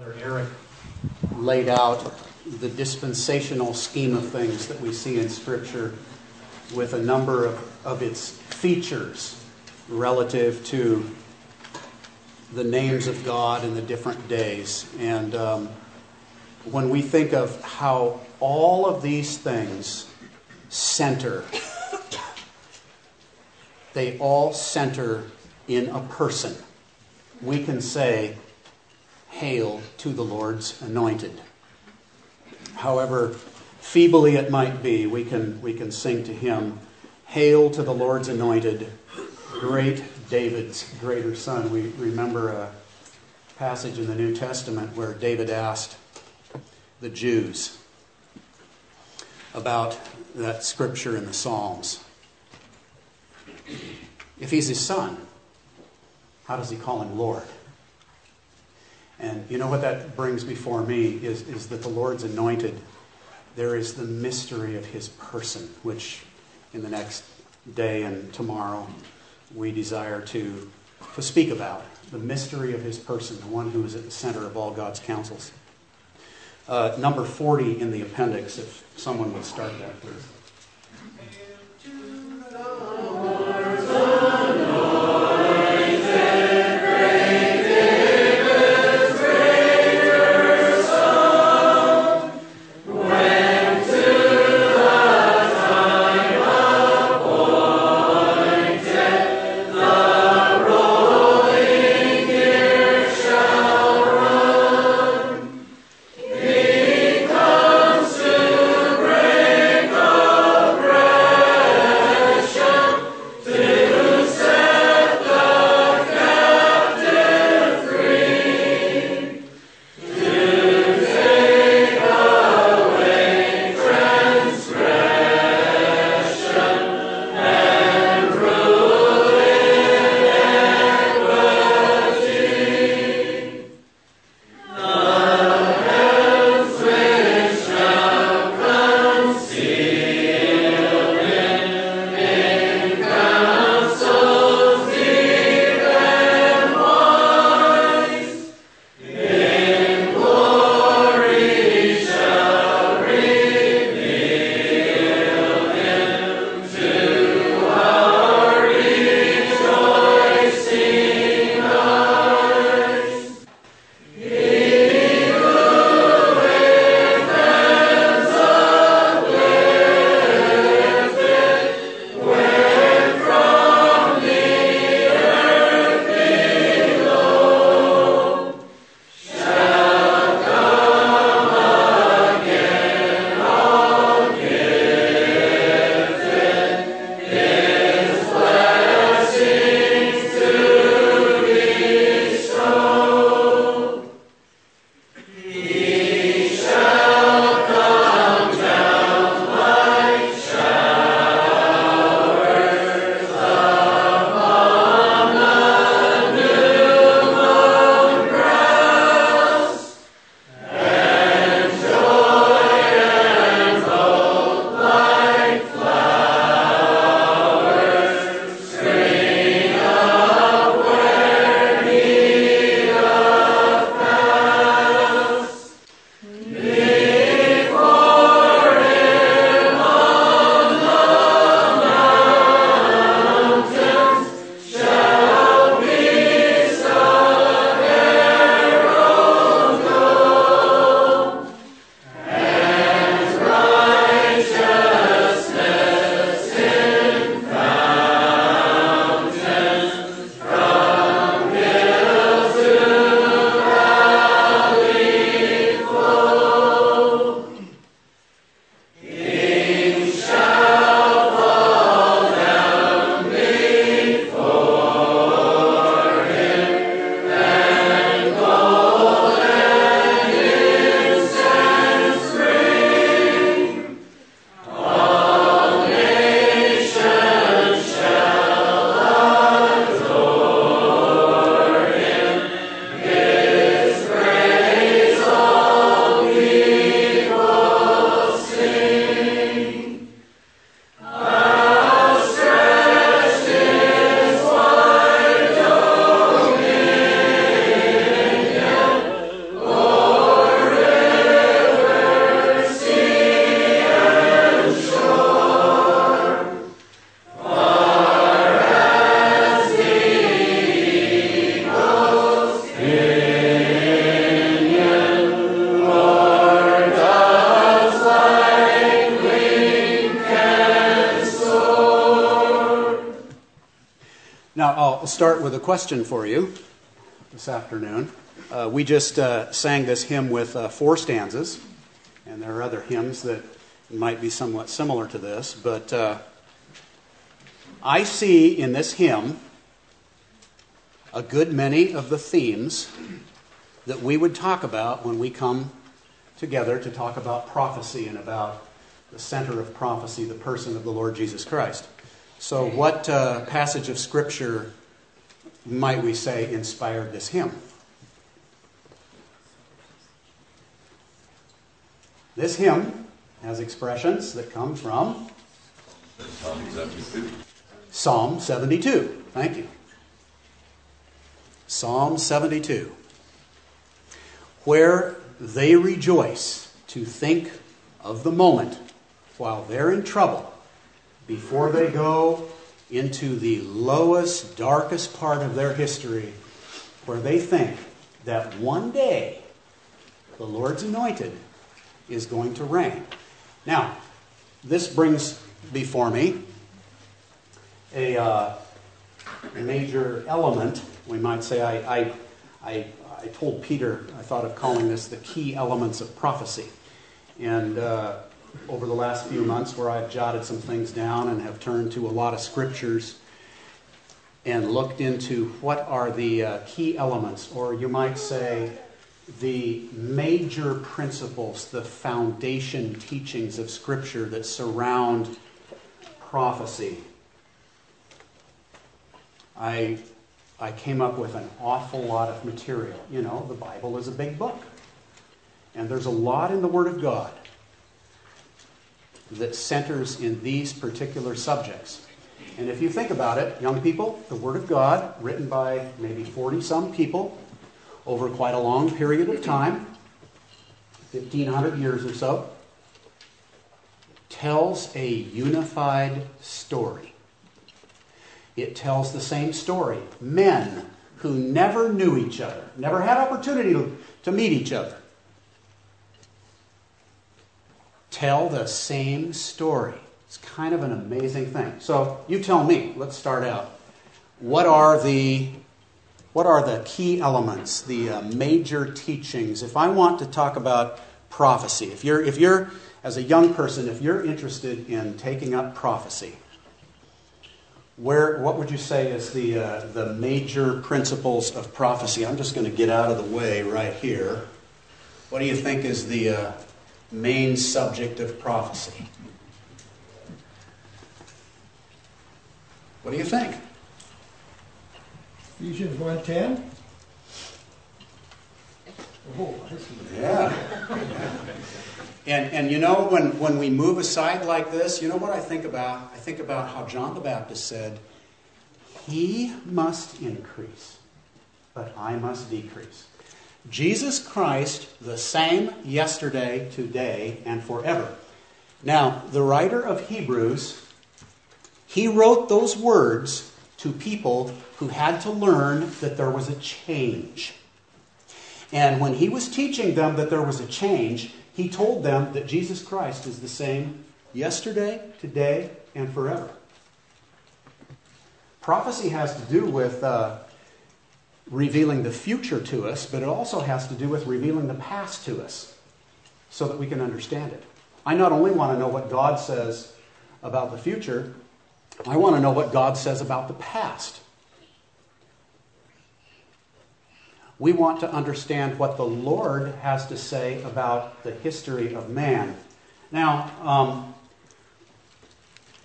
Brother Eric laid out the dispensational scheme of things that we see in Scripture with a number of its features relative to the names of God in the different days. And when we think of how all of these things center, they all center in a person. We can say, "Hail to the Lord's anointed." However feebly it might be, we can sing to him, "Hail to the Lord's anointed, great David's greater son." We remember a passage in the New Testament where David asked the Jews about that scripture in the Psalms. If he's his son, how does he call him Lord? And you know what that brings before me is that the Lord's anointed, there is the mystery of his person, which in the next day and tomorrow we desire to speak about. The mystery of his person, the one who is at the center of all God's counsels. Number 40 in the appendix, if someone would start that, please. I'll start with a question for you this afternoon. We just sang this hymn with four stanzas, and there are other hymns that might be somewhat similar to this, but I see in this hymn a good many of the themes that we would talk about when we come together to talk about prophecy and about the center of prophecy, the person of the Lord Jesus Christ. So what passage of Scripture might we say inspired this hymn? This hymn has expressions that come from Psalm 72. Psalm 72. Thank you. Psalm 72. Where they rejoice to think of the moment while they're in trouble, before they go into the lowest, darkest part of their history, where they think that one day the Lord's anointed is going to reign. Now, this brings before me a major element, we might say. I told Peter I thought of calling this the key elements of prophecy. And over the last few months, where I've jotted some things down and have turned to a lot of scriptures and looked into what are the key elements, or you might say the major principles, the foundation teachings of Scripture that surround prophecy, I came up with an awful lot of material. You know, the Bible is a big book, and there's a lot in the Word of God that centers in these particular subjects. And if you think about it, young people, the Word of God, written by maybe 40-some people over quite a long period of time, 1,500 years or so, tells a unified story. It tells the same story. Men who never knew each other, never had opportunity to meet each other, tell the same story. It's kind of an amazing thing. So you tell me. Let's start out. What are the key elements, the major teachings? If I want to talk about prophecy, if you're as a young person, if you're interested in taking up prophecy, what would you say is the major principles of prophecy? I'm just going to get out of the way right here. What do you think is the main subject of prophecy? What do you think? Ephesians 1:10? Oh, I see. Yeah. And you know, when we move aside like this, you know what I think about? I think about how John the Baptist said, "He must increase, but I must decrease." Jesus Christ, the same yesterday, today, and forever. Now, the writer of Hebrews, he wrote those words to people who had to learn that there was a change. And when he was teaching them that there was a change, he told them that Jesus Christ is the same yesterday, today, and forever. Prophecy has to do with revealing the future to us, but it also has to do with revealing the past to us so that we can understand it. I not only want to know what God says about the future, I want to know what God says about the past. We want to understand what the Lord has to say about the history of man. Now,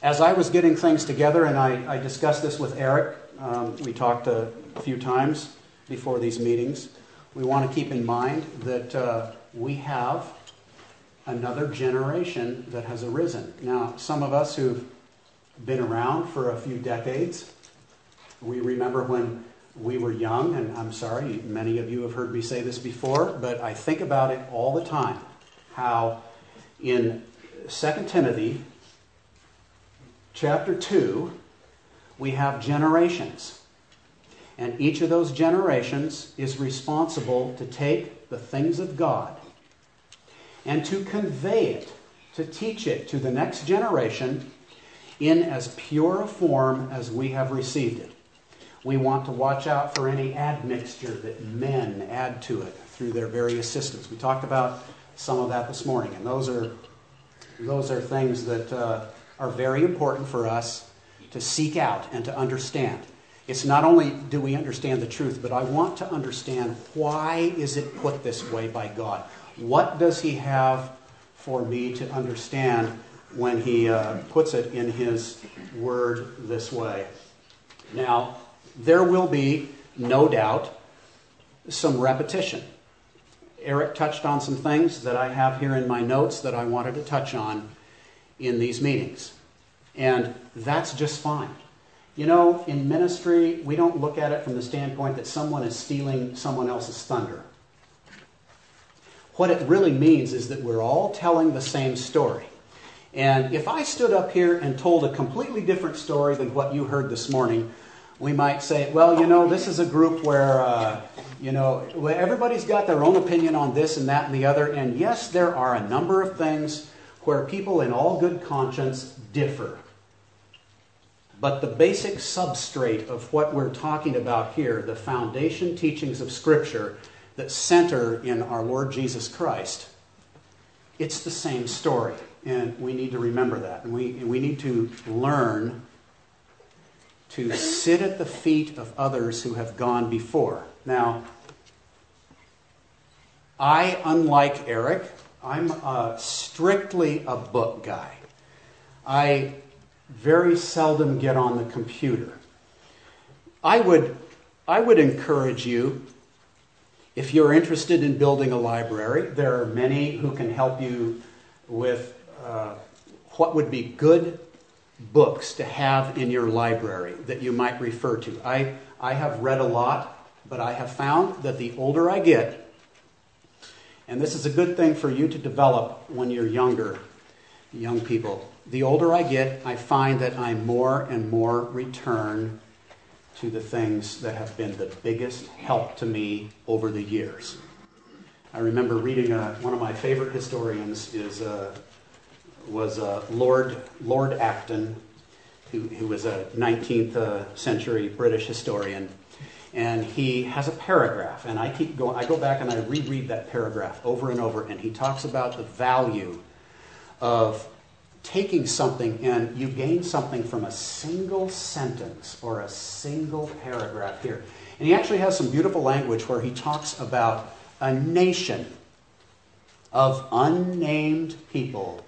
as I was getting things together, and I discussed this with Eric, we talked a few times before these meetings. We want to keep in mind that we have another generation that has arisen. Now, some of us who've been around for a few decades, we remember when we were young, and I'm sorry, many of you have heard me say this before, but I think about it all the time, how in Second Timothy chapter 2, we have generations, and each of those generations is responsible to take the things of God and to convey it, to teach it to the next generation in as pure a form as we have received it. We want to watch out for any admixture that men add to it through their various systems. We talked about some of that this morning, and those are things that are very important for us to seek out and to understand. It's not only do we understand the truth, but I want to understand why is it put this way by God? What does He have for me to understand when He puts it in His Word this way? Now, there will be, no doubt, some repetition. Eric touched on some things that I have here in my notes that I wanted to touch on in these meetings. And that's just fine. You know, in ministry, we don't look at it from the standpoint that someone is stealing someone else's thunder. What it really means is that we're all telling the same story. And if I stood up here and told a completely different story than what you heard this morning, we might say, well, you know, this is a group where, you know, everybody's got their own opinion on this and that and the other. And yes, there are a number of things where people in all good conscience differ. But the basic substrate of what we're talking about here, the foundation teachings of Scripture that center in our Lord Jesus Christ, it's the same story. And we need to remember that. And we need to learn to sit at the feet of others who have gone before. Now, I, unlike Eric, I'm strictly a book guy. I very seldom get on the computer. I would encourage you, if you're interested in building a library, there are many who can help you with what would be good books to have in your library that you might refer to. I have read a lot, but I have found that the older I get, and this is a good thing for you to develop when you're younger, young people, the older I get, I find that I more and more return to the things that have been the biggest help to me over the years. I remember reading one of my favorite historians was Lord Acton, who was a 19th century British historian, and he has a paragraph, and I go back and I reread that paragraph over and over, and he talks about the value of taking something and you gain something from a single sentence or a single paragraph here. And he actually has some beautiful language where he talks about a nation of unnamed people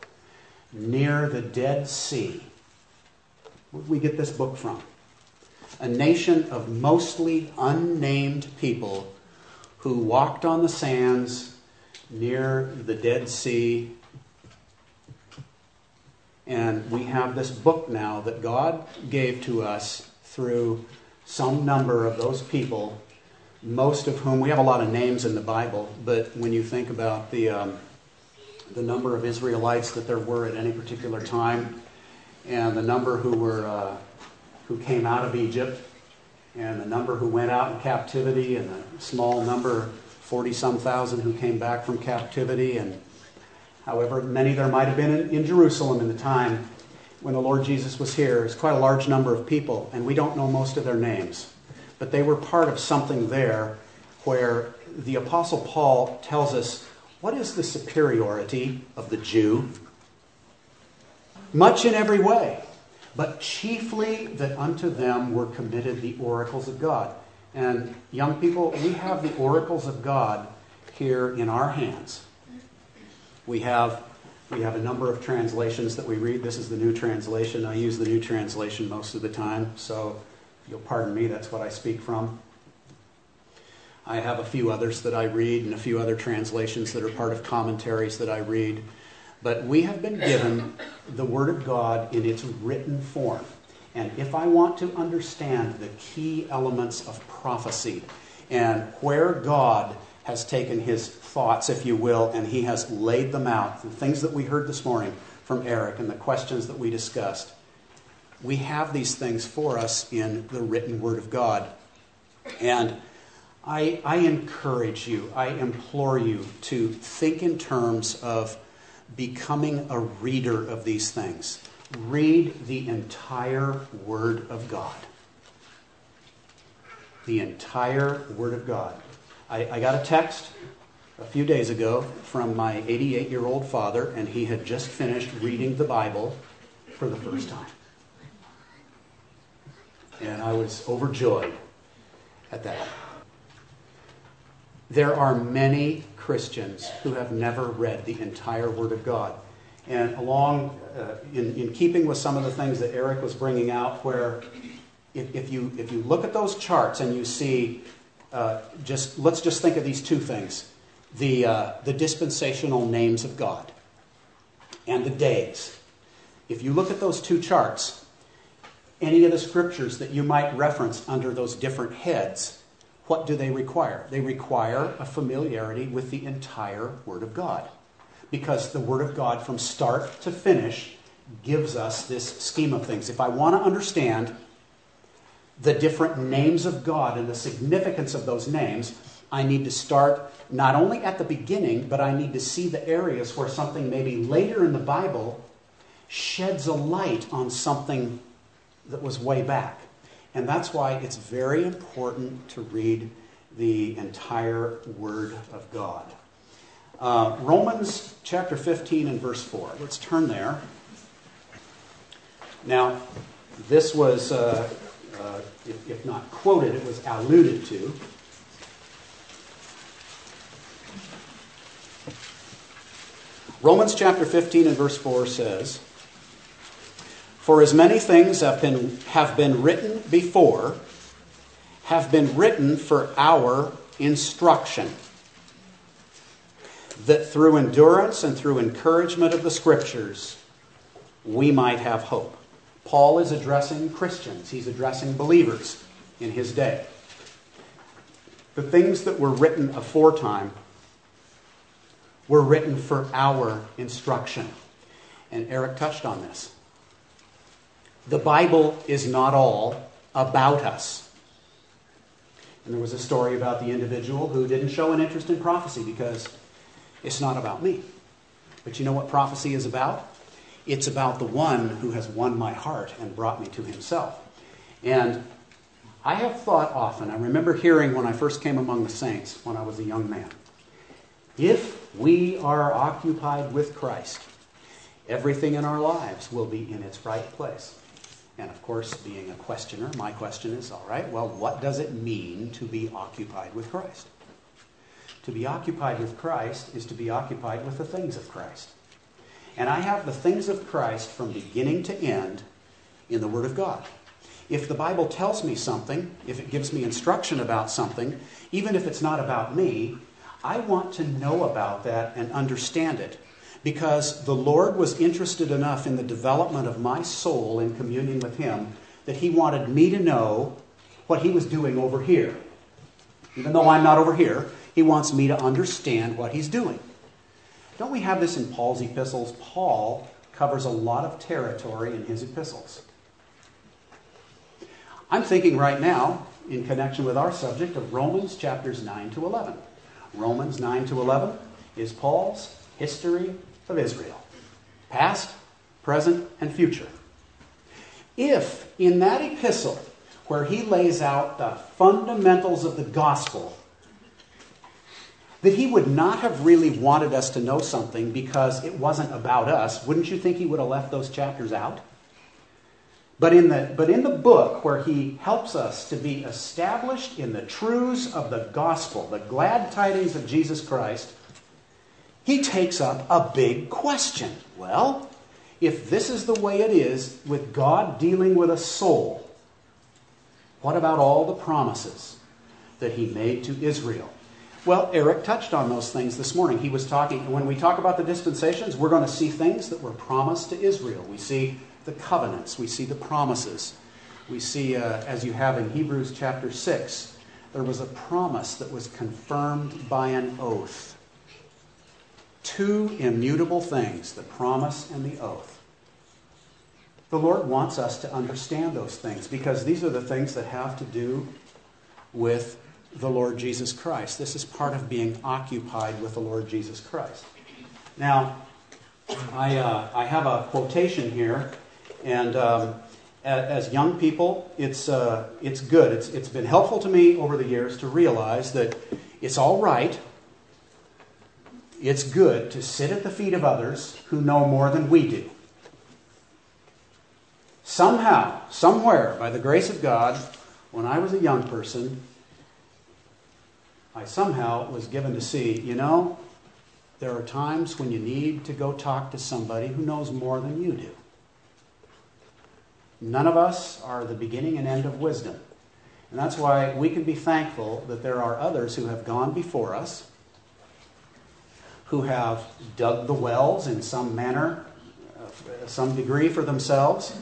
near the Dead Sea. Where did we get this book from? A nation of mostly unnamed people who walked on the sands near the Dead Sea. And we have this book now that God gave to us through some number of those people, most of whom, we have a lot of names in the Bible, but when you think about the number of Israelites that there were at any particular time, and the number who came out of Egypt, and the number who went out in captivity, and the small number, 40-some thousand, who came back from captivity, and however many there might have been in Jerusalem in the time when the Lord Jesus was here. It's quite a large number of people, and we don't know most of their names. But they were part of something there where the Apostle Paul tells us, what is the superiority of the Jew? Much in every way, but chiefly that unto them were committed the oracles of God. And young people, we have the oracles of God here in our hands. We have a number of translations that we read. This is the New Translation. I use the New Translation most of the time, so if you'll pardon me, that's what I speak from. I have a few others that I read and a few other translations that are part of commentaries that I read. But we have been given the Word of God in its written form. And if I want to understand the key elements of prophecy and where God has taken His thoughts, if you will, and He has laid them out, the things that we heard this morning from Eric and the questions that we discussed, we have these things for us in the written Word of God. And I encourage you, I implore you to think in terms of becoming a reader of these things. Read the entire Word of God. the entire Word of God. I got a text a few days ago from my 88-year-old father, and he had just finished reading the Bible for the first time. And I was overjoyed at that. There are many Christians who have never read the entire Word of God. And along, in keeping with some of the things that Eric was bringing out, where if you look at those charts and you see, let's just think of these two things, the dispensational names of God and the days. If you look at those two charts, any of the scriptures that you might reference under those different heads, what do they require? They require a familiarity with the entire Word of God. Because the Word of God from start to finish gives us this scheme of things. If I want to understand the different names of God and the significance of those names, I need to start not only at the beginning, but I need to see the areas where something maybe later in the Bible sheds a light on something that was way back. And that's why it's very important to read the entire Word of God. Romans chapter 15 and verse 4. Let's turn there. Now, this was, if not quoted, it was alluded to. Romans chapter 15 and verse 4 says, "For as many things have been written before, have been written for our instruction, that through endurance and through encouragement of the Scriptures, we might have hope." Paul is addressing Christians. He's addressing believers in his day. The things that were written aforetime were written for our instruction. And Eric touched on this. The Bible is not all about us. And there was a story about the individual who didn't show an interest in prophecy because it's not about me. But you know what prophecy is about? It's about the one who has won my heart and brought me to himself. And I have thought often, I remember hearing when I first came among the saints when I was a young man, if we are occupied with Christ, everything in our lives will be in its right place. And of course, being a questioner, my question is, all right, well, what does it mean to be occupied with Christ? To be occupied with Christ is to be occupied with the things of Christ. And I have the things of Christ from beginning to end in the Word of God. If the Bible tells me something, if it gives me instruction about something, even if it's not about me, I want to know about that and understand it. Because the Lord was interested enough in the development of my soul in communion with Him that He wanted me to know what He was doing over here. Even though I'm not over here, He wants me to understand what He's doing. Don't we have this in Paul's epistles? Paul covers a lot of territory in his epistles. I'm thinking right now, in connection with our subject, of Romans chapters 9 to 11. Romans 9 to 11 is Paul's history of Israel. Past, present, and future. If in that epistle, where he lays out the fundamentals of the gospel, that he would not have really wanted us to know something because it wasn't about us, wouldn't you think he would have left those chapters out? But in the book where he helps us to be established in the truths of the gospel, the glad tidings of Jesus Christ, he takes up a big question. Well, if this is the way it is with God dealing with a soul, what about all the promises that he made to Israel? Well, Eric touched on those things this morning. He was talking, when we talk about the dispensations, we're going to see things that were promised to Israel. We see the covenants. We see the promises. We see, as you have in Hebrews chapter 6, there was a promise that was confirmed by an oath. Two immutable things, the promise and the oath. The Lord wants us to understand those things because these are the things that have to do with the Lord Jesus Christ. This is part of being occupied with the Lord Jesus Christ. Now, I have a quotation here, and as young people, it's good. It's been helpful to me over the years to realize that it's all right. It's good to sit at the feet of others who know more than we do. Somehow, somewhere, by the grace of God, when I was a young person, I somehow was given to see, you know, there are times when you need to go talk to somebody who knows more than you do. None of us are the beginning and end of wisdom. And that's why we can be thankful that there are others who have gone before us, who have dug the wells in some manner, some degree for themselves,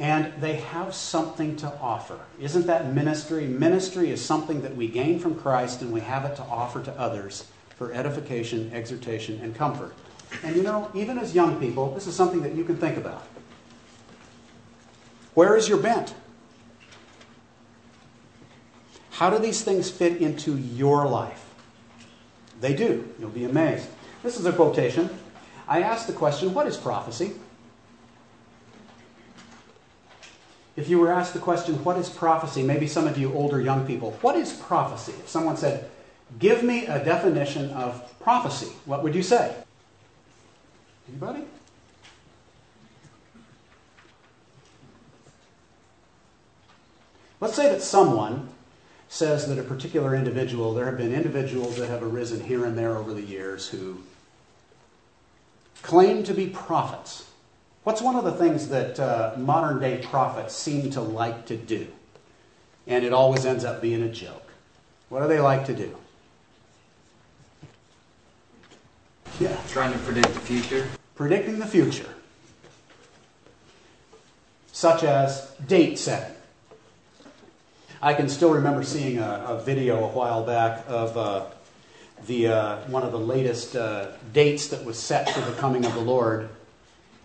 and they have something to offer. Isn't that ministry? Ministry is something that we gain from Christ and we have it to offer to others for edification, exhortation, and comfort. And you know, even as young people, this is something that you can think about. Where is your bent? How do these things fit into your life? They do. You'll be amazed. This is a quotation. I asked the question, what is prophecy? If you were asked the question, what is prophecy? Maybe some of you older young people, what is prophecy? If someone said, give me a definition of prophecy, what would you say? Anybody? Let's say that someone says that a particular individual, there have been individuals that have arisen here and there over the years who claim to be prophets. What's one of the things that modern-day prophets seem to like to do? And it always ends up being a joke. What do they like to do? Yeah. Trying to predict the future. Predicting the future. Such as date setting. I can still remember seeing a video a while back of one of the latest dates that was set for the coming of the Lord.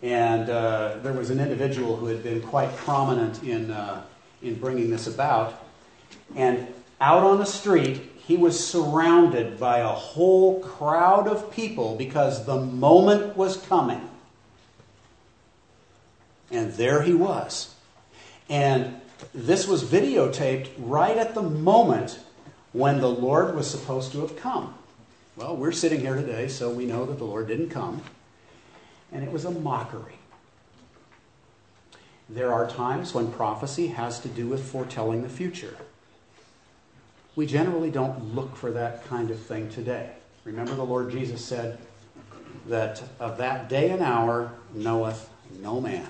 And there was an individual who had been quite prominent in bringing this about. And out on the street, he was surrounded by a whole crowd of people because the moment was coming. And there he was. And this was videotaped right at the moment when the Lord was supposed to have come. Well, we're sitting here today, so we know that the Lord didn't come. And it was a mockery. There are times when prophecy has to do with foretelling the future. We generally don't look for that kind of thing today. Remember the Lord Jesus said that of that day and hour knoweth no man,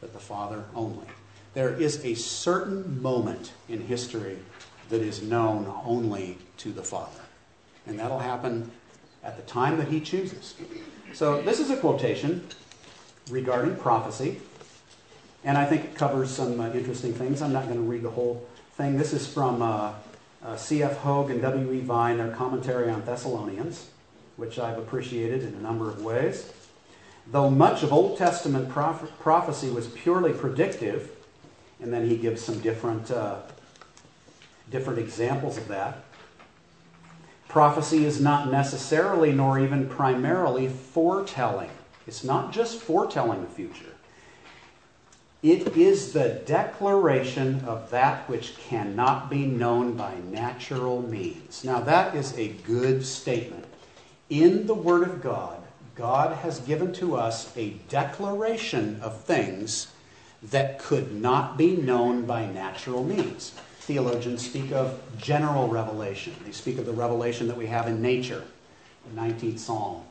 but the Father only. There is a certain moment in history that is known only to the Father. And that'll happen at the time that He chooses. So this is a quotation regarding prophecy. And I think it covers some interesting things. I'm not going to read the whole thing. This is from C.F. Hogue and W.E. Vine, their commentary on Thessalonians, which I've appreciated in a number of ways. Though much of Old Testament prophecy was purely predictive, and then he gives some different examples of that. Prophecy is not necessarily nor even primarily foretelling. It's not just foretelling the future. It is the declaration of that which cannot be known by natural means. Now that is a good statement. In the Word of God, God has given to us a declaration of things that could not be known by natural means. Theologians speak of general revelation. They speak of the revelation that we have in nature, the 19th Psalm,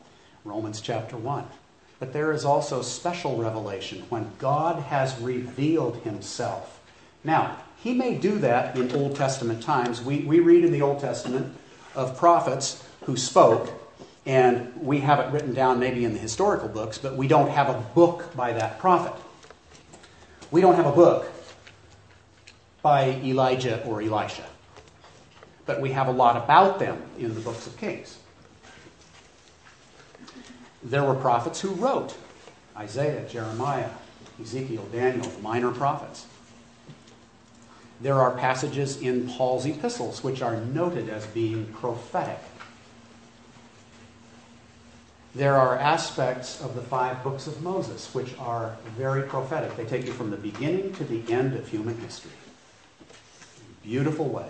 Romans chapter 1. But there is also special revelation when God has revealed Himself. Now, He may do that in Old Testament times. We read in the Old Testament of prophets who spoke, and we have it written down maybe in the historical books, but we don't have a book by that prophet. We don't have a book by Elijah or Elisha. But we have a lot about them in the books of Kings. There were prophets who wrote. Isaiah, Jeremiah, Ezekiel, Daniel, the minor prophets. There are passages in Paul's epistles which are noted as being prophetic. there are aspects of the 5 books of Moses which are very prophetic. They take you from the beginning to the end of human history. Beautiful way.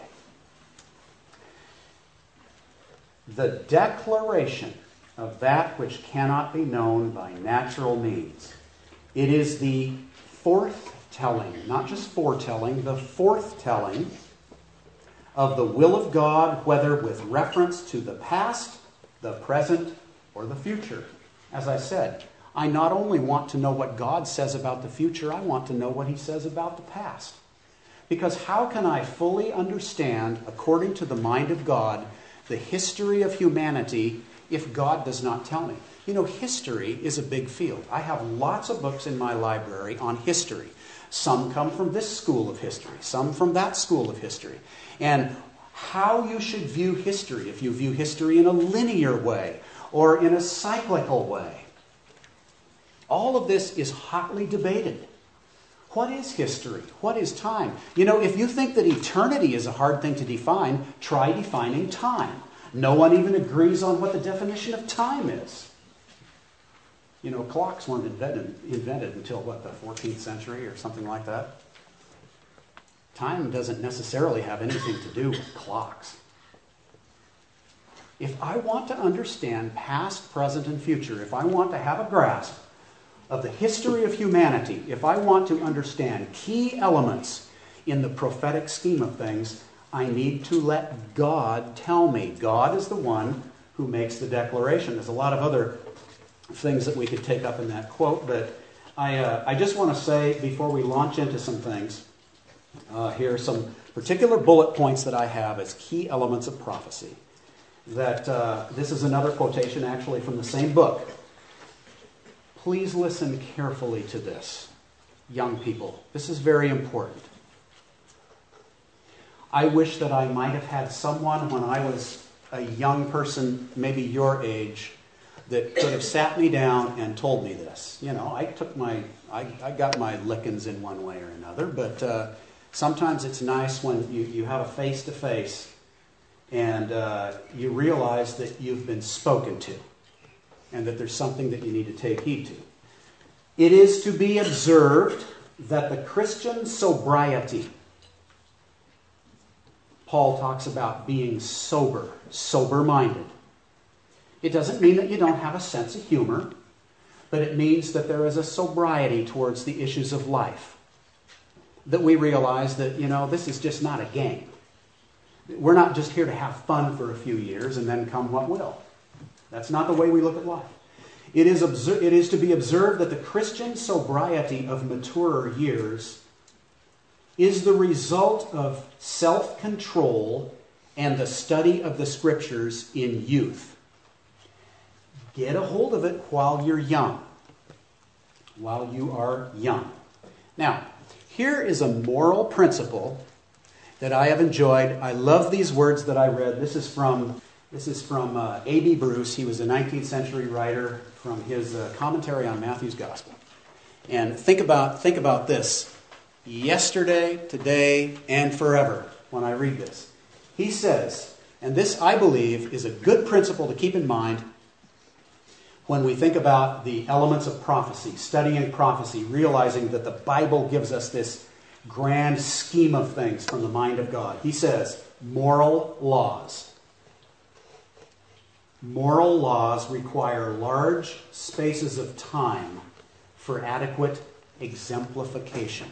The declaration of that which cannot be known by natural means. It is the forthtelling, not just foretelling, the forthtelling of the will of God, whether with reference to the past, the present, or the future. As I said, I not only want to know what God says about the future, I want to know what he says about the past. Because how can I fully understand, according to the mind of God, the history of humanity if God does not tell me? You know, history is a big field. I have lots of books in my library on history. Some come from this school of history, some from that school of history. And how you should view history, if you view history in a linear way or in a cyclical way. All of this is hotly debated. What is history? What is time? You know, if you think that eternity is a hard thing to define, try defining time. No one even agrees on what the definition of time is. You know, clocks weren't invented until, what, the 14th century or something like that? Time doesn't necessarily have anything to do with clocks. If I want to understand past, present, and future, if I want to have a grasp of the history of humanity, if I want to understand key elements in the prophetic scheme of things, I need to let God tell me. God is the one who makes the declaration. There's a lot of other things that we could take up in that quote, but I just want to say, before we launch into some things, here are some particular bullet points that I have as key elements of prophecy. That this is another quotation actually from the same book. Please listen carefully to this, young people. This is very important. I wish that I might have had someone when I was a young person, maybe your age, that could have sat me down and told me this. You know, I got my lickings in one way or another, but sometimes it's nice when you have a face-to-face and you realize that you've been spoken to, and that there's something that you need to take heed to. It is to be observed that the Christian sobriety, Paul talks about being sober, sober-minded. It doesn't mean that you don't have a sense of humor, but it means that there is a sobriety towards the issues of life, that we realize that, you know, this is just not a game. We're not just here to have fun for a few years and then come what will. That's not the way we look at life. It is to be observed that the Christian sobriety of maturer years is the result of self-control and the study of the Scriptures in youth. Get a hold of it while you're young. While you are young. Now, here is a moral principle that I have enjoyed. I love these words that I read. This is from A.B. Bruce. He was a 19th century writer, from his commentary on Matthew's Gospel. And think about this. Yesterday, today, and forever, when I read this. He says, and this, I believe, is a good principle to keep in mind when we think about the elements of prophecy, studying prophecy, realizing that the Bible gives us this grand scheme of things from the mind of God. He says, moral laws. Moral laws require large spaces of time for adequate exemplification.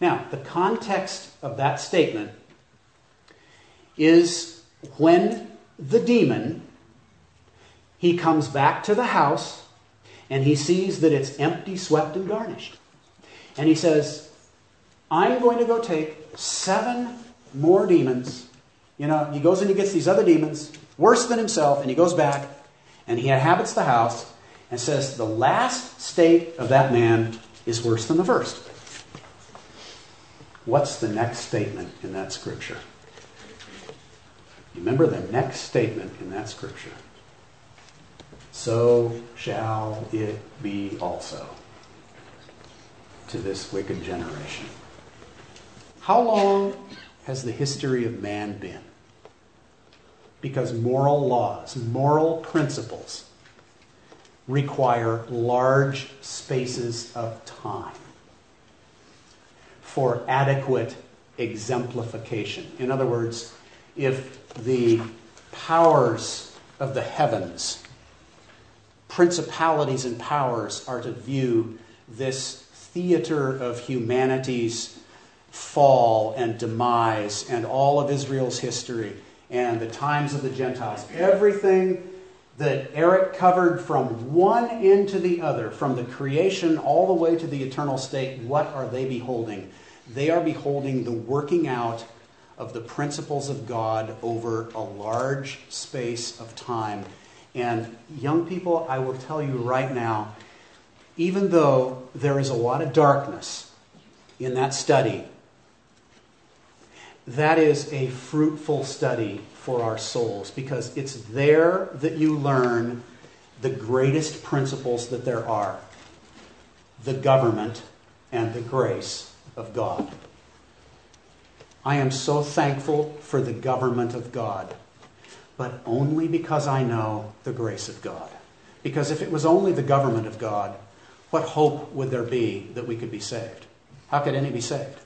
Now, the context of that statement is when the demon, he comes back to the house and he sees that it's empty, swept, and garnished. And he says, I'm going to go take 7 more demons. You know, he goes and he gets these other demons, worse than himself, and he goes back, and he inhabits the house, and says the last state of that man is worse than the first. What's the next statement in that scripture? Remember the next statement in that scripture. So shall it be also to this wicked generation. How long has the history of man been? because moral laws, moral principles require large spaces of time for adequate exemplification. In other words, if the powers of the heavens, principalities and powers, are to view this theater of humanity's fall and demise and all of Israel's history and the times of the Gentiles, everything that Eric covered from one end to the other, from the creation all the way to the eternal state, what are they beholding? They are beholding the working out of the principles of God over a large space of time. And young people, I will tell you right now, even though there is a lot of darkness in that study, that is a fruitful study for our souls, because it's there that you learn the greatest principles that there are: the government and the grace of God. I am so thankful for the government of God, but only because I know the grace of God. Because if it was only the government of God, what hope would there be that we could be saved? How could any be saved?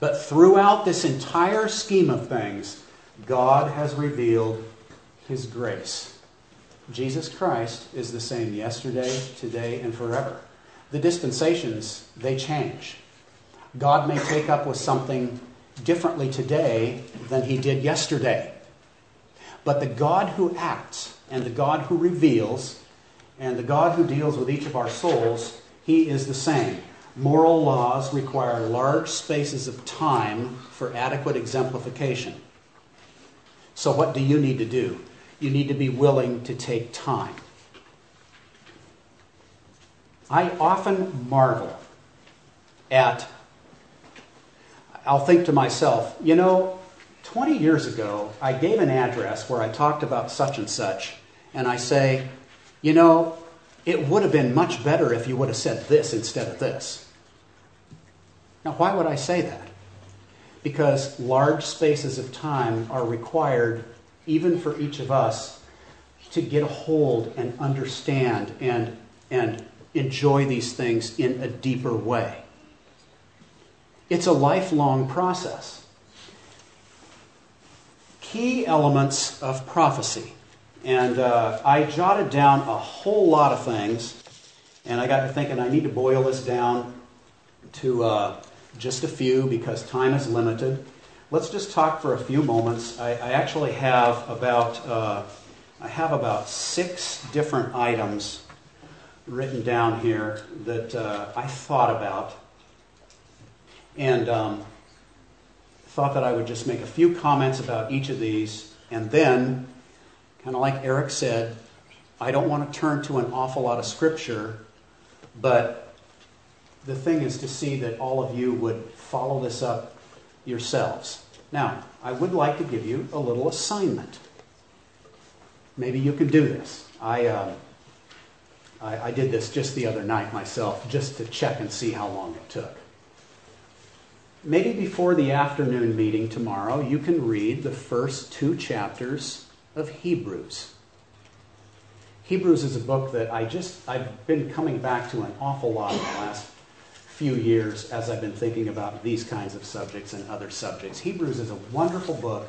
But throughout this entire scheme of things, God has revealed His grace. Jesus Christ is the same yesterday, today, and forever. The dispensations, they change. God may take up with something differently today than He did yesterday. But the God who acts, and the God who reveals, and the God who deals with each of our souls, He is the same. Moral laws require large spaces of time for adequate exemplification. So what do you need to do? You need to be willing to take time. I often marvel at, I'll think to myself, 20 years ago, I gave an address where I talked about such and such, and I say, it would have been much better if you would have said this instead of this. Now, why would I say that? Because large spaces of time are required, even for each of us, to get a hold and understand and enjoy these things in a deeper way. It's a lifelong process. Key elements of prophecy. And I jotted down a whole lot of things, and I got to thinking I need to boil this down to just a few because time is limited. Let's just talk for a few moments. I actually have about 6 different items written down here that I thought about, and thought that I would just make a few comments about each of these, and then, kind of like Eric said, I don't want to turn to an awful lot of scripture, but the thing is to see that all of you would follow this up yourselves. Now, I would like to give you a little assignment. Maybe you can do this. I did this just the other night myself, just to check and see how long it took. Maybe before the afternoon meeting tomorrow, you can read the first 2 chapters of Hebrews. Hebrews is a book that I've been coming back to an awful lot in the last few years as I've been thinking about these kinds of subjects and other subjects. Hebrews is a wonderful book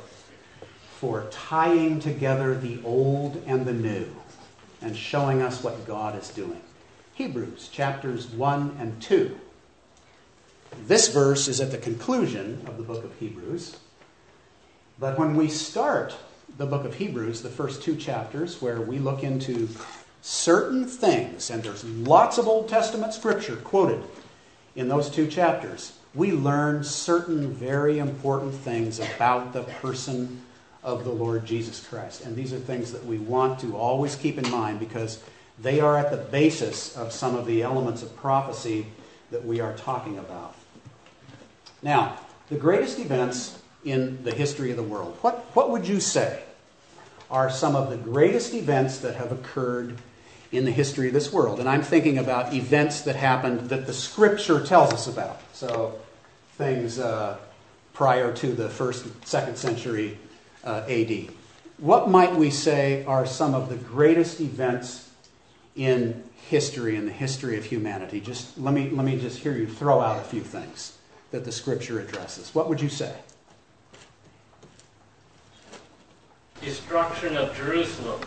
for tying together the old and the new and showing us what God is doing. Hebrews chapters 1 and 2. This verse is at the conclusion of the book of Hebrews, but when we start the book of Hebrews, the first 2 chapters, where we look into certain things, and there's lots of Old Testament scripture quoted in those 2 chapters, we learn certain very important things about the person of the Lord Jesus Christ. And these are things that we want to always keep in mind because they are at the basis of some of the elements of prophecy that we are talking about. Now, the greatest events in the history of the world. What would you say are some of the greatest events that have occurred in the history of this world? And I'm thinking about events that happened that the Scripture tells us about. So things prior to the 1st and 2nd century A.D. what might we say are some of the greatest events in history, in the history of humanity? Just let me just hear you throw out a few things that the Scripture addresses. What would you say? Destruction of Jerusalem.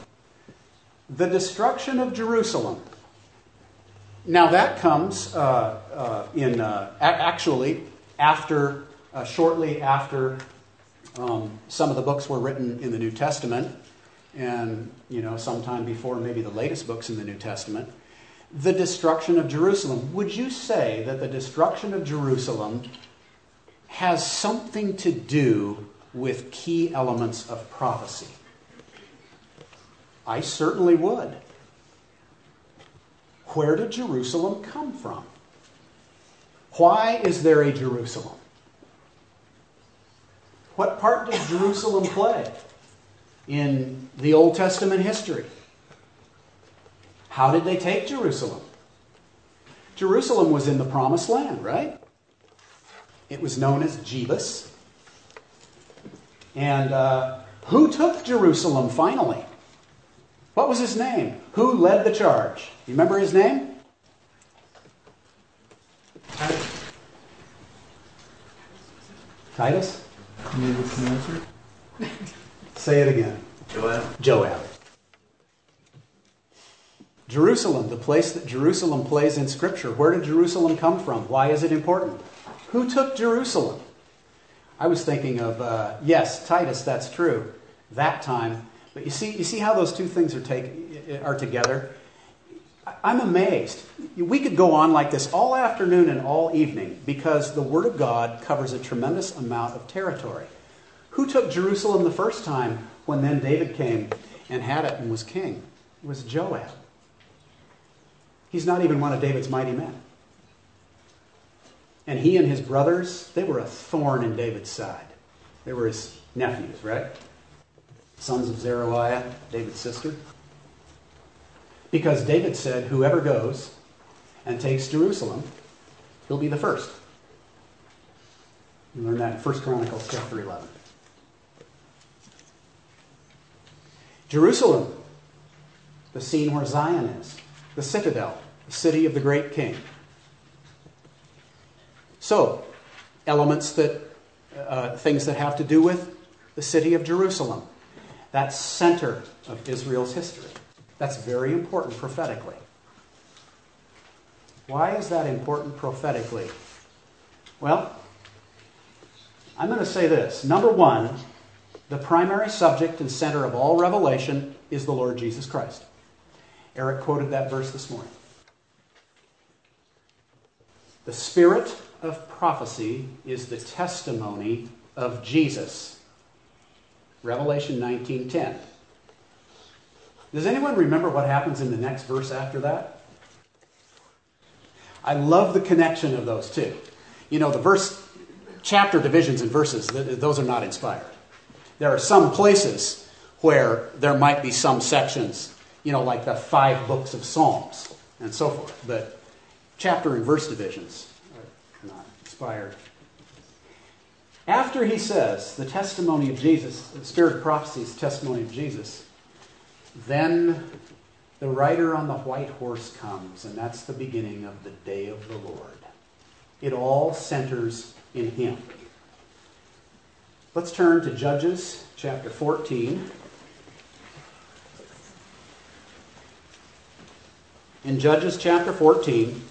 The destruction of Jerusalem. Now that comes actually after shortly after some of the books were written in the New Testament, and sometime before maybe the latest books in the New Testament. The destruction of Jerusalem. Would you say that the destruction of Jerusalem has something to do with key elements of prophecy? I certainly would. Where did Jerusalem come from? Why is there a Jerusalem? What part does Jerusalem play in the Old Testament history? How did they take Jerusalem? Jerusalem was in the Promised Land, right? It was known as Jebus. And who took Jerusalem finally? What was his name? Who led the charge? You remember his name? Titus? Say it again. Joab. Jerusalem, the place that Jerusalem plays in Scripture. Where did Jerusalem come from? Why is it important? Who took Jerusalem? I was thinking of, yes, Titus, that's true, that time. But you see how those two things are together? I'm amazed. We could go on like this all afternoon and all evening because the Word of God covers a tremendous amount of territory. Who took Jerusalem the first time when then David came and had it and was king? It was Joab. He's not even one of David's mighty men. And he and his brothers, they were a thorn in David's side. They were his nephews, right? Sons of Zeruiah, David's sister. Because David said, whoever goes and takes Jerusalem, he'll be the first. You learn that in 1 Chronicles chapter 11. Jerusalem, the scene where Zion is, the citadel, the city of the great king. So, elements that, things that have to do with the city of Jerusalem, that center of Israel's history. That's very important prophetically. Why is that important prophetically? Well, I'm going to say this. Number one, the primary subject and center of all revelation is the Lord Jesus Christ. Eric quoted that verse this morning. The spirit of prophecy is the testimony of Jesus. Revelation 19:10. Does anyone remember what happens in the next verse after that? I love the connection of those two. The verse, chapter divisions and verses, those are not inspired. There are some places where there might be some sections, like the 5 books of Psalms and so forth. But chapter and verse divisions are not inspired. After he says the testimony of Jesus, the spirit of prophecy is the testimony of Jesus, then the rider on the white horse comes, and that's the beginning of the day of the Lord. It all centers in him. Let's turn to Judges chapter 14. In Judges chapter 14,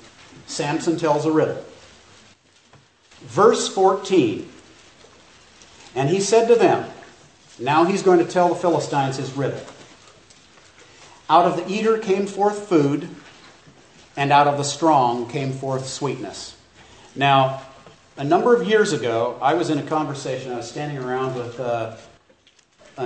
Samson tells a riddle. Verse 14. And he said to them, now he's going to tell the Philistines his riddle. Out of the eater came forth food, and out of the strong came forth sweetness. Now, a number of years ago, I was in a conversation. I was standing around with a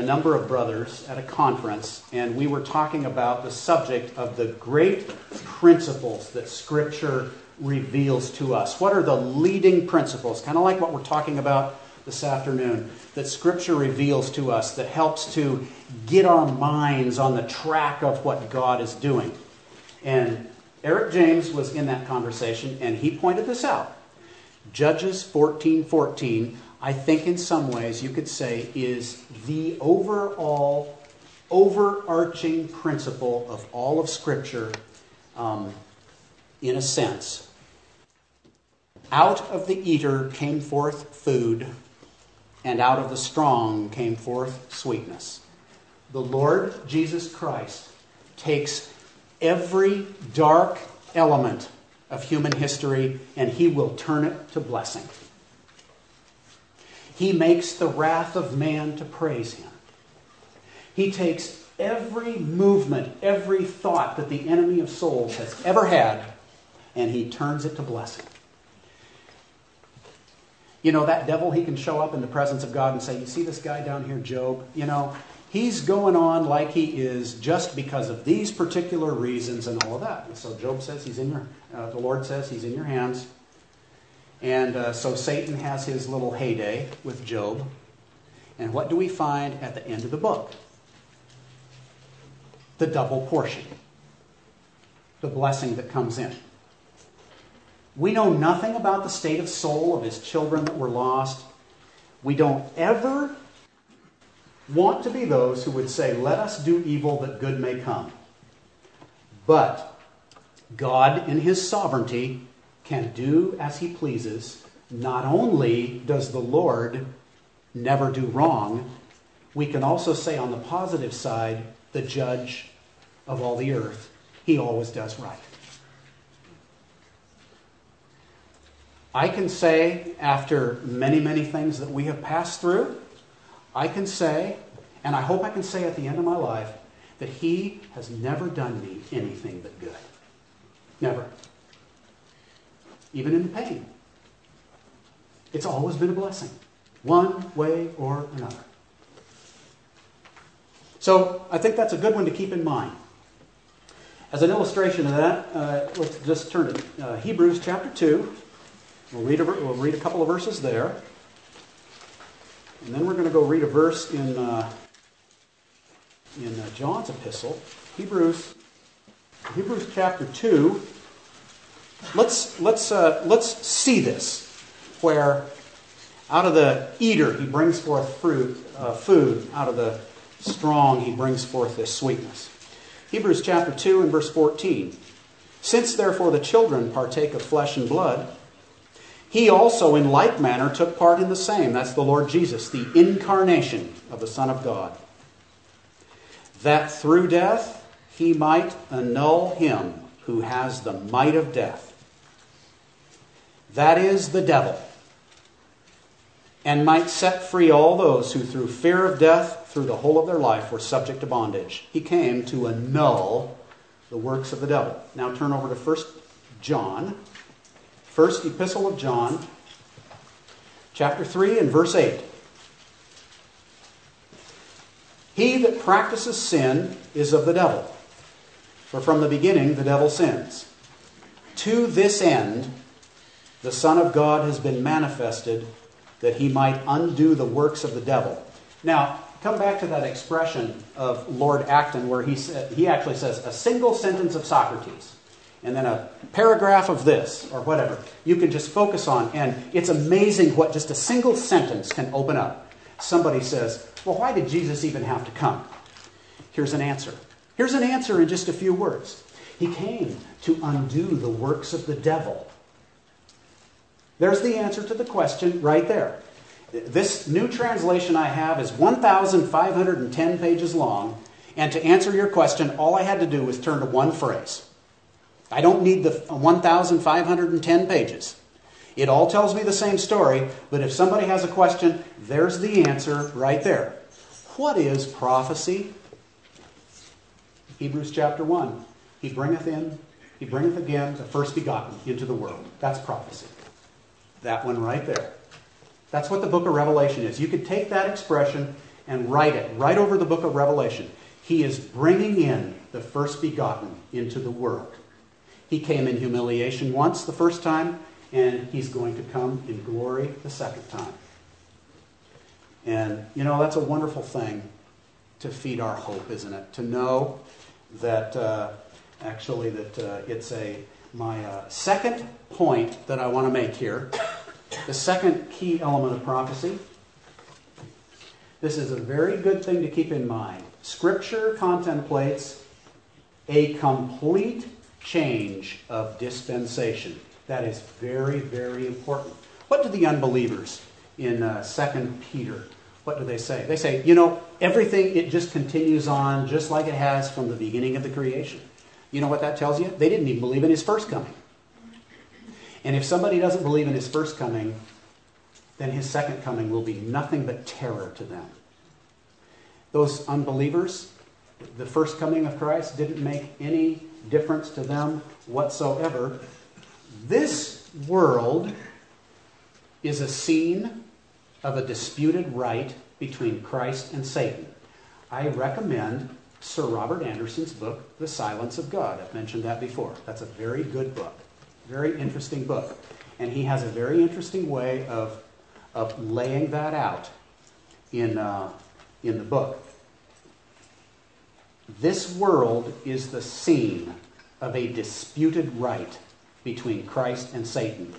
number of brothers at a conference, and we were talking about the subject of the great principles that Scripture reveals to us. What are the leading principles? Kind of like what we're talking about this afternoon, that Scripture reveals to us, that helps to get our minds on the track of what God is doing. And Eric James was in that conversation, and he pointed this out. Judges 14:14, I think in some ways you could say is the overall, overarching principle of all of Scripture, in a sense. Out of the eater came forth food, and out of the strong came forth sweetness. The Lord Jesus Christ takes every dark element of human history, and he will turn it to blessing. He makes the wrath of man to praise him. He takes every movement, every thought that the enemy of souls has ever had, and he turns it to blessing. You know, that devil, he can show up in the presence of God and say, you see this guy down here, Job? You know, he's going on like he is just because of these particular reasons and all of that. And so Job says he's in your, the Lord says he's in your hands. And so Satan has his little heyday with Job. And what do we find at the end of the book? The double portion. The blessing that comes in. We know nothing about the state of soul of his children that were lost. We don't ever want to be those who would say, let us do evil that good may come. But God in his sovereignty can do as he pleases. Not only does the Lord never do wrong, we can also say on the positive side, the judge of all the earth, he always does right. I can say, after many, many things that we have passed through, I can say, and I hope I can say at the end of my life, that he has never done me anything but good. Never. Even in the pain. It's always been a blessing, one way or another. So I think that's a good one to keep in mind. As an illustration of that, let's just turn to Hebrews chapter 2. We'll read a couple of verses there. And then we're going to go read a verse in John's epistle, Hebrews chapter 2. Let's see this, where out of the eater he brings forth food, out of the strong he brings forth this sweetness. Hebrews chapter 2 and verse 14. Since therefore the children partake of flesh and blood, he also in like manner took part in the same. That's the Lord Jesus, the incarnation of the Son of God. That through death he might annul him who has the might of death. That is the devil. And might set free all those who through fear of death, through the whole of their life, were subject to bondage. He came to annul the works of the devil. Now turn over to 1 John. First Epistle of John, chapter 3 and verse 8. He that practices sin is of the devil, for from the beginning the devil sins. To this end, the Son of God has been manifested, that he might undo the works of the devil. Now, come back to that expression of Lord Acton, where he actually says a single sentence of Socrates, and then a paragraph of this, or whatever, you can just focus on. And it's amazing what just a single sentence can open up. Somebody says, well, why did Jesus even have to come? Here's an answer. Here's an answer in just a few words. He came to undo the works of the devil. There's the answer to the question right there. This new translation I have is 1,510 pages long. And to answer your question, all I had to do was turn to one phrase. I don't need the 1,510 pages. It all tells me the same story, but if somebody has a question, there's the answer right there. What is prophecy? Hebrews chapter 1. He bringeth again the first begotten into the world. That's prophecy. That one right there. That's what the book of Revelation is. You could take that expression and write it right over the book of Revelation. He is bringing in the first begotten into the world. He came in humiliation once, the first time, and he's going to come in glory the second time. And, you know, that's a wonderful thing to feed our hope, isn't it? To know that, it's my second point that I want to make here The second key element of prophecy. This is a very good thing to keep in mind. Scripture contemplates a complete change of dispensation. That is very, very important. What do the unbelievers in 2 Peter, what do they say? They say, you know, everything, it just continues on just like it has from the beginning of the creation. You know what that tells you? They didn't even believe in his first coming. And if somebody doesn't believe in his first coming, then his second coming will be nothing but terror to them. Those unbelievers, the first coming of Christ didn't make any difference to them whatsoever. This world is a scene of a disputed right between Christ and Satan. I recommend Sir Robert Anderson's book, The Silence of God. I've mentioned that before. That's a very good book, very interesting book. And he has a very interesting way of laying that out in the book. This world is the scene of a disputed right between Christ and Satan.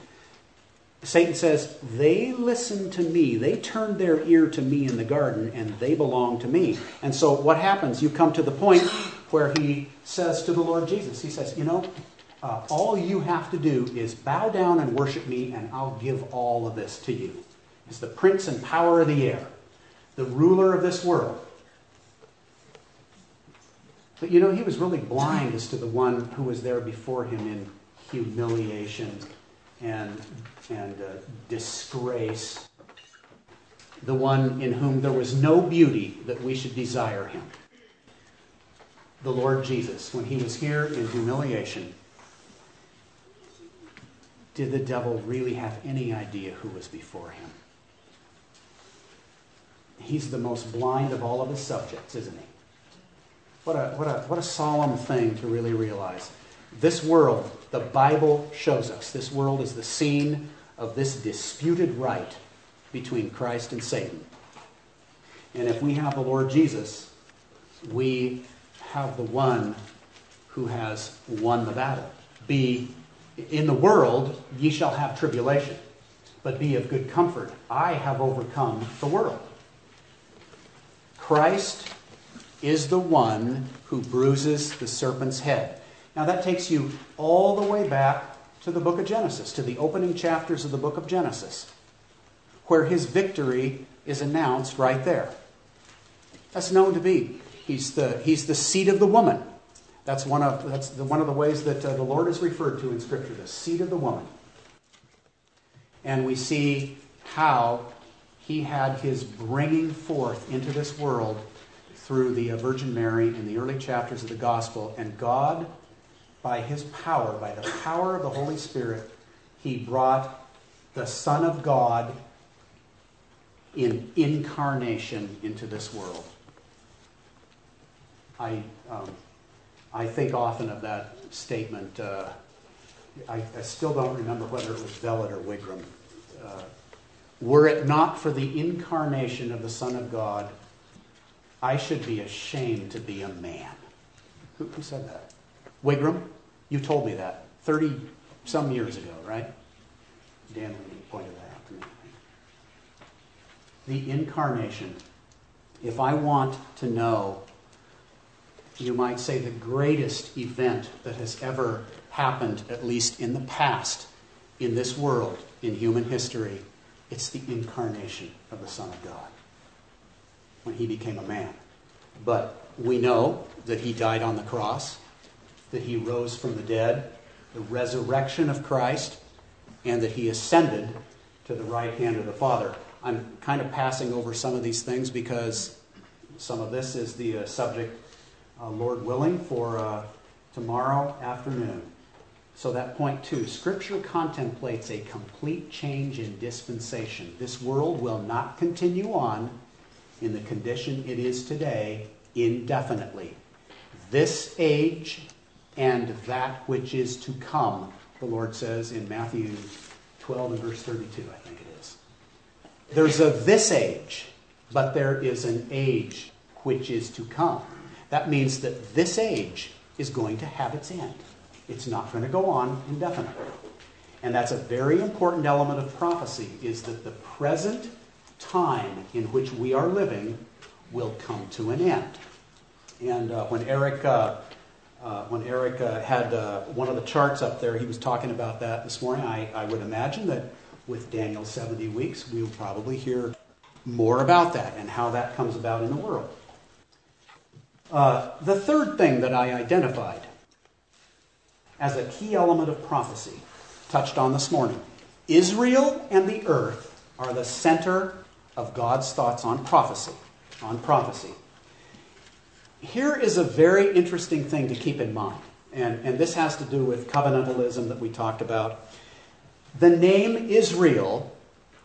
Satan says, they listened to me, they turned their ear to me in the garden, and they belong to me. And so what happens? You come to the point where he says to the Lord Jesus, he says, you know, all you have to do is bow down and worship me, and I'll give all of this to you. It's the prince and power of the air, the ruler of this world. But you know, he was really blind as to the one who was there before him in humiliation and disgrace, the one in whom there was no beauty that we should desire him. The Lord Jesus, when he was here in humiliation, did the devil really have any idea who was before him? He's the most blind of all of his subjects, isn't he? What a solemn thing to really realize. This world, the Bible shows us, this world is the scene of this disputed right between Christ and Satan. And if we have the Lord Jesus, we have the one who has won the battle. In the world, ye shall have tribulation, but be of good comfort. I have overcome the world. Christ is the one who bruises the serpent's head. Now that takes you all the way back to the book of Genesis, to the opening chapters of the book of Genesis, where his victory is announced right there. That's known to be. He's the seed of the woman. That's one of the ways that the Lord is referred to in Scripture, the seed of the woman. And we see how he had his bringing forth into this world through the Virgin Mary in the early chapters of the Gospel. And God, by his power, by the power of the Holy Spirit, he brought the Son of God in incarnation into this world. I think often of that statement. I still don't remember whether it was Vellet or Wigram. Were it not for the incarnation of the Son of God, I should be ashamed to be a man. Who said that? Wigram? You told me that 30-some years ago, right? Dan pointed that out to me. The incarnation. If I want to know, you might say, the greatest event that has ever happened, at least in the past, in this world, in human history, it's the incarnation of the Son of God, when he became a man. But we know that he died on the cross, that he rose from the dead, the resurrection of Christ, and that he ascended to the right hand of the Father. I'm kind of passing over some of these things because some of this is the subject, Lord willing, for tomorrow afternoon. So that point two, Scripture contemplates a complete change in dispensation. This world will not continue on in the condition it is today indefinitely. This age and that which is to come, the Lord says in Matthew 12 and verse 32, I think it is. There's a this age, but there is an age which is to come. That means that this age is going to have its end. It's not going to go on indefinitely. And that's a very important element of prophecy, is that the present time in which we are living will come to an end. And when Eric had one of the charts up there, he was talking about that this morning. I would imagine that with Daniel's 70 weeks, we'll probably hear more about that and how that comes about in the world. The third thing that I identified as a key element of prophecy, touched on this morning, Israel and the earth are the center of God's thoughts on prophecy. Here is a very interesting thing to keep in mind, and this has to do with covenantalism that we talked about. The name Israel,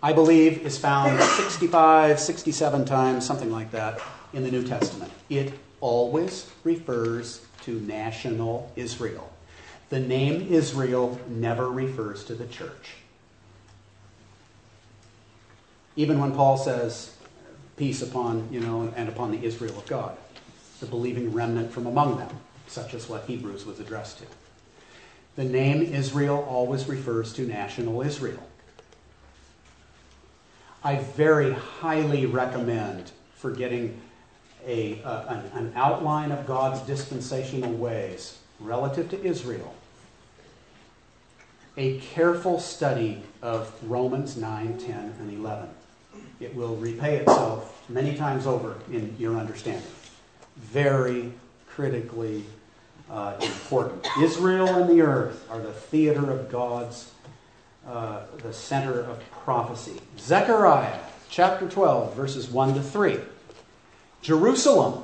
I believe, is found 65, 67 times, something like that, in the New Testament. It always refers to national Israel. The name Israel never refers to the church. Even when Paul says, peace upon, and upon the Israel of God, the believing remnant from among them, such as what Hebrews was addressed to. The name Israel always refers to national Israel. I very highly recommend for getting an outline of God's dispensational ways relative to Israel, a careful study of Romans 9, 10, and 11. It will repay itself many times over in your understanding. Very critically important. Israel and the earth are the theater of God's, the center of prophecy. Zechariah chapter 12, verses 1 to 3. Jerusalem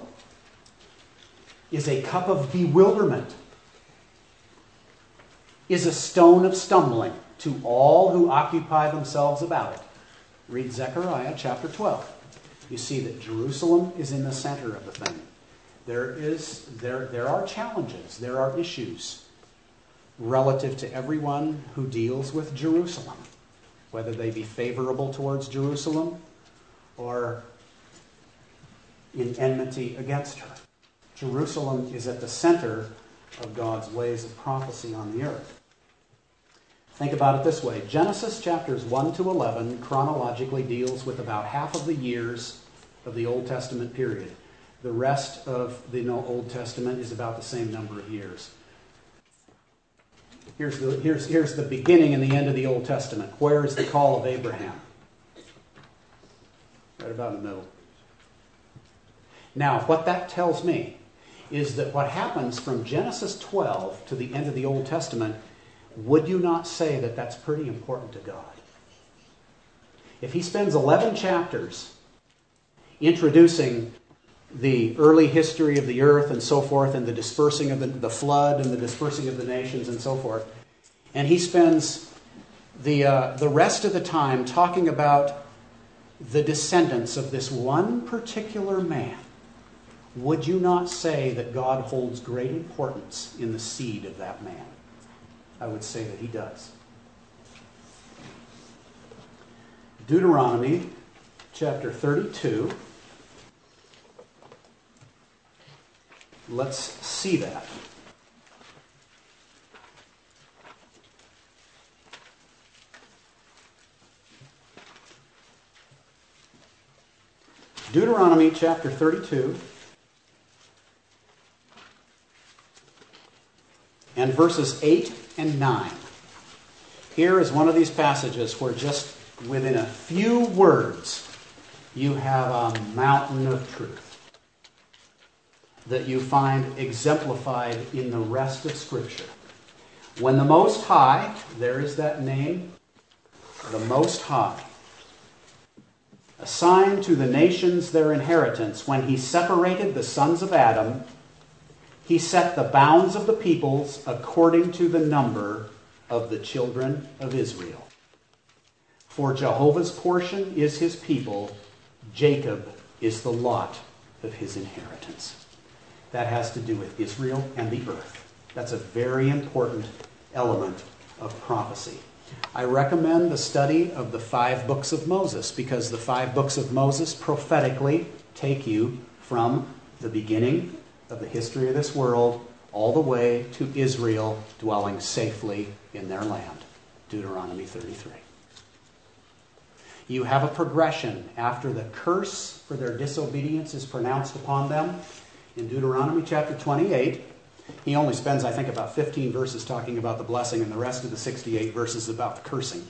is a cup of bewilderment, is a stone of stumbling to all who occupy themselves about it. Read Zechariah chapter 12. You see that Jerusalem is in the center of the thing. There are challenges, there are issues relative to everyone who deals with Jerusalem, whether they be favorable towards Jerusalem or in enmity against her. Jerusalem is at the center of God's ways of prophecy on the earth. Think about it this way. Genesis chapters 1 to 11 chronologically deals with about half of the years of the Old Testament period. The rest of the Old Testament is about the same number of years. Here's the beginning and the end of the Old Testament. Where is the call of Abraham? Right about in the middle. Now, what that tells me is that what happens from Genesis 12 to the end of the Old Testament, would you not say that that's pretty important to God? If he spends 11 chapters introducing the early history of the earth and so forth, and the dispersing of the flood and the dispersing of the nations and so forth, and he spends the rest of the time talking about the descendants of this one particular man, would you not say that God holds great importance in the seed of that man? I would say that he does. Deuteronomy chapter 32. Let's see that. Deuteronomy chapter 32. And verses 8 and 9. Here is one of these passages where just within a few words you have a mountain of truth that you find exemplified in the rest of Scripture. When the Most High, there is that name, the Most High, assigned to the nations their inheritance, when he separated the sons of Adam, he set the bounds of the peoples according to the number of the children of Israel. For Jehovah's portion is his people, Jacob is the lot of his inheritance. That has to do with Israel and the earth. That's a very important element of prophecy. I recommend the study of the 5 books of Moses, because the 5 books of Moses prophetically take you from the beginning of the history of this world all the way to Israel dwelling safely in their land, Deuteronomy 33. You have a progression after the curse for their disobedience is pronounced upon them. In Deuteronomy chapter 28, he only spends, I think, about 15 verses talking about the blessing and the rest of the 68 verses about the cursing.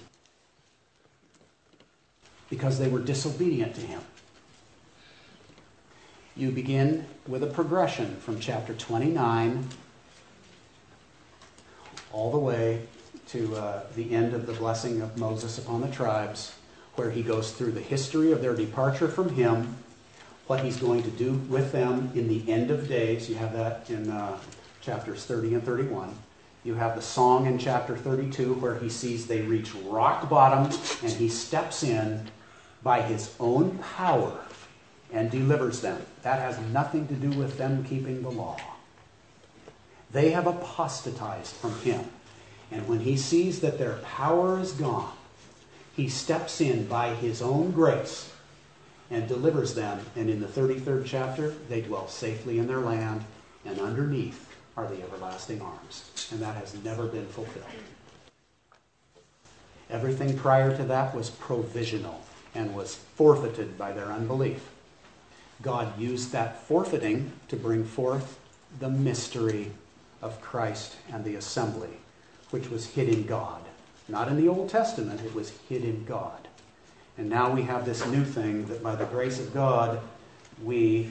Because they were disobedient to him. You begin with a progression from chapter 29 all the way to the end of the blessing of Moses upon the tribes, where he goes through the history of their departure from him, what he's going to do with them in the end of days. You have that in chapters 30 and 31. You have the song in chapter 32 where he sees they reach rock bottom and he steps in by his own power and delivers them. That has nothing to do with them keeping the law. They have apostatized from him. And when he sees that their power is gone, he steps in by his own grace and delivers them. And in the 33rd chapter, they dwell safely in their land, and underneath are the everlasting arms. And that has never been fulfilled. Everything prior to that was provisional and was forfeited by their unbelief. God used that forfeiting to bring forth the mystery of Christ and the assembly, which was hid in God. Not in the Old Testament, it was hid in God. And now we have this new thing that by the grace of God, we